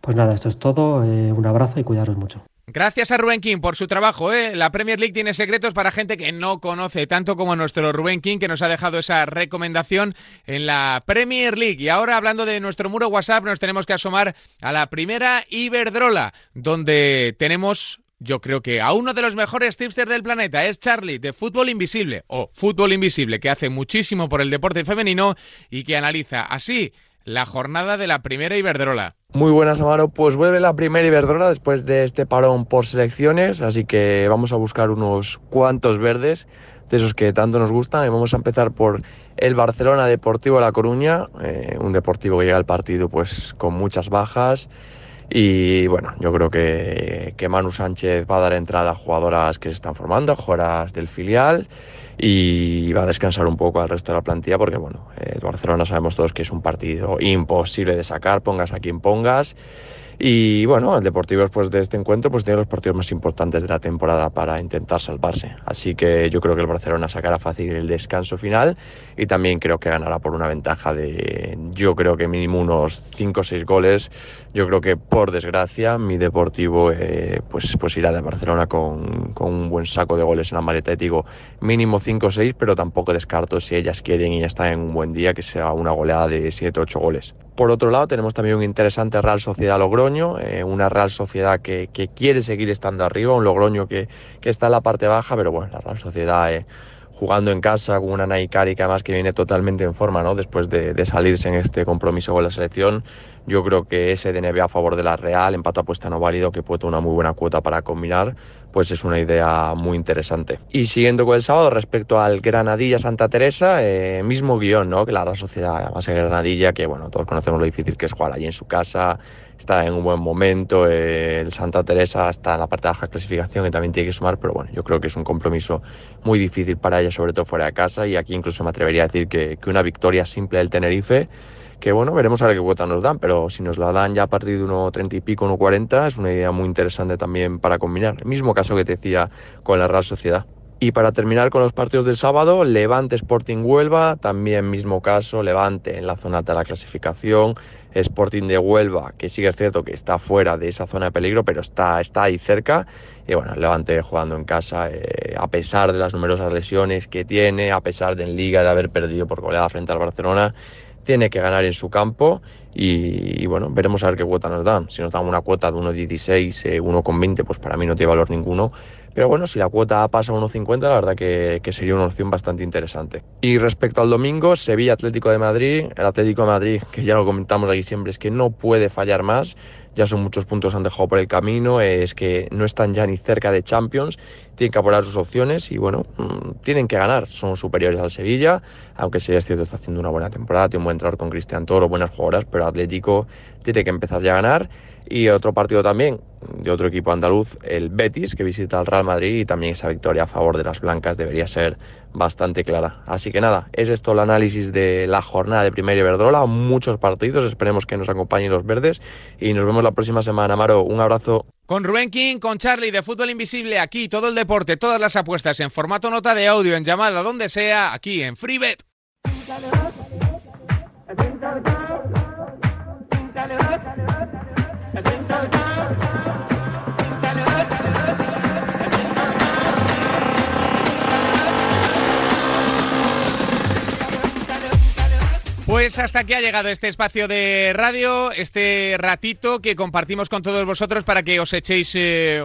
Pues nada, esto es todo. Un abrazo y cuidaros mucho. Gracias a Rubén King por su trabajo, ¿eh? La Premier League tiene secretos para gente que no conoce tanto como nuestro Rubén King, que nos ha dejado esa recomendación en la Premier League. Y ahora, hablando de nuestro muro WhatsApp, nos tenemos que asomar a la primera Iberdrola, donde tenemos, yo creo que a uno de los mejores tipsters del planeta. Es Charlie, de Fútbol Invisible, o Fútbol Invisible, que hace muchísimo por el deporte femenino y que analiza así la jornada de la primera Iberdrola. Muy buenas, Amaro. Pues vuelve la primera Iberdrola después de este parón por selecciones, así que vamos a buscar unos cuantos verdes, de esos que tanto nos gustan, y vamos a empezar por el Barcelona Deportivo La Coruña, un Deportivo que llega al partido pues con muchas bajas, y bueno, yo creo que Manu Sánchez va a dar entrada a jugadoras que se están formando, jugadoras del filial, y va a descansar un poco al resto de la plantilla porque, bueno, el Barcelona sabemos todos que es un partido imposible de sacar, pongas a quien pongas. Y bueno, el Deportivo después de este encuentro pues tiene los partidos más importantes de la temporada para intentar salvarse, así que yo creo que el Barcelona sacará fácil el descanso final y también creo que ganará por una ventaja de, yo creo que mínimo unos 5 o 6 goles. Yo creo que por desgracia mi Deportivo pues irá de Barcelona con un buen saco de goles en la maleta, y digo mínimo 5 o 6, pero tampoco descarto, si ellas quieren y están en un buen día, que sea una goleada de 7 o 8 goles. Por otro lado, tenemos también un interesante Real Sociedad Logroño, una Real Sociedad que quiere seguir estando arriba, un Logroño que está en la parte baja, pero bueno, la Real Sociedad jugando en casa con una Naikari que además que viene totalmente en forma, ¿no? Después de salirse en este compromiso con la selección, yo creo que ese DNB a favor de la Real, empate apuesta no válido, que puede tener una muy buena cuota para combinar, pues es una idea muy interesante. Y siguiendo con el sábado, respecto al Granadilla-Santa Teresa, mismo guión, ¿no? Que la Real Sociedad va a ser Granadilla, que bueno, todos conocemos lo difícil que es jugar allí en su casa, está en un buen momento, el Santa Teresa está en la parte de baja clasificación que también tiene que sumar, pero bueno, yo creo que es un compromiso muy difícil para ella, sobre todo fuera de casa, y aquí incluso me atrevería a decir que una victoria simple del Tenerife, que bueno, veremos a ver qué cuota nos dan, pero si nos la dan ya a partir de 1,30 y pico, 1,40, es una idea muy interesante también para combinar. El mismo caso que te decía con la Real Sociedad. Y para terminar con los partidos del sábado, Levante Sporting Huelva, también mismo caso, Levante en la zona de la clasificación, Sporting de Huelva, que sí que es cierto que está fuera de esa zona de peligro, pero está ahí cerca, y bueno, Levante jugando en casa, a pesar de las numerosas lesiones que tiene, a pesar de en Liga de haber perdido por goleada frente al Barcelona, tiene que ganar en su campo y bueno, veremos a ver qué cuota nos dan. Si nos dan una cuota de 1,16, 1,20, pues para mí no tiene valor ninguno. Pero bueno, si la cuota pasa a 1,50, la verdad que sería una opción bastante interesante. Y respecto al domingo, Sevilla-Atlético de Madrid. El Atlético de Madrid, que ya lo comentamos aquí siempre, es que no puede fallar más. Ya son muchos puntos que han dejado por el camino, es que no están ya ni cerca de Champions, tienen que apurar sus opciones y bueno, tienen que ganar, son superiores al Sevilla, aunque Sevilla es cierto está haciendo una buena temporada, tiene un buen entrenador con Cristian Toro, buenas jugadoras, pero Atlético tiene que empezar ya a ganar. Y otro partido también de otro equipo andaluz, el Betis, que visita al Real Madrid, y también esa victoria a favor de las blancas debería ser bastante clara. Así que nada, es esto el análisis de la jornada de primera Iberdrola, muchos partidos, esperemos que nos acompañen los verdes y nos vemos la próxima semana, Amaro, un abrazo. Con Rubén King, con Charlie de Fútbol Invisible, aquí todo el deporte, todas las apuestas en formato nota de audio, en llamada, donde sea, aquí en FreeBet. Pues hasta aquí ha llegado este espacio de radio, este ratito que compartimos con todos vosotros para que os echéis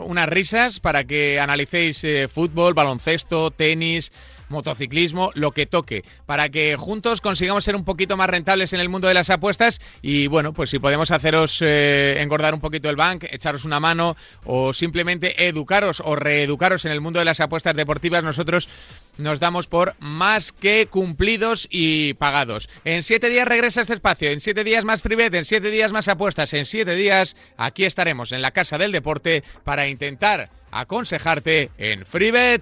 unas risas, para que analicéis fútbol, baloncesto, tenis, motociclismo, lo que toque, para que juntos consigamos ser un poquito más rentables en el mundo de las apuestas y, bueno, pues si podemos haceros engordar un poquito el bank, echaros una mano o simplemente educaros o reeducaros en el mundo de las apuestas deportivas, nosotros nos damos por más que cumplidos y pagados. En 7 días regresa este espacio, en 7 días más FreeBet, en 7 días más apuestas, en 7 días aquí estaremos en la Casa del Deporte para intentar aconsejarte en FreeBet.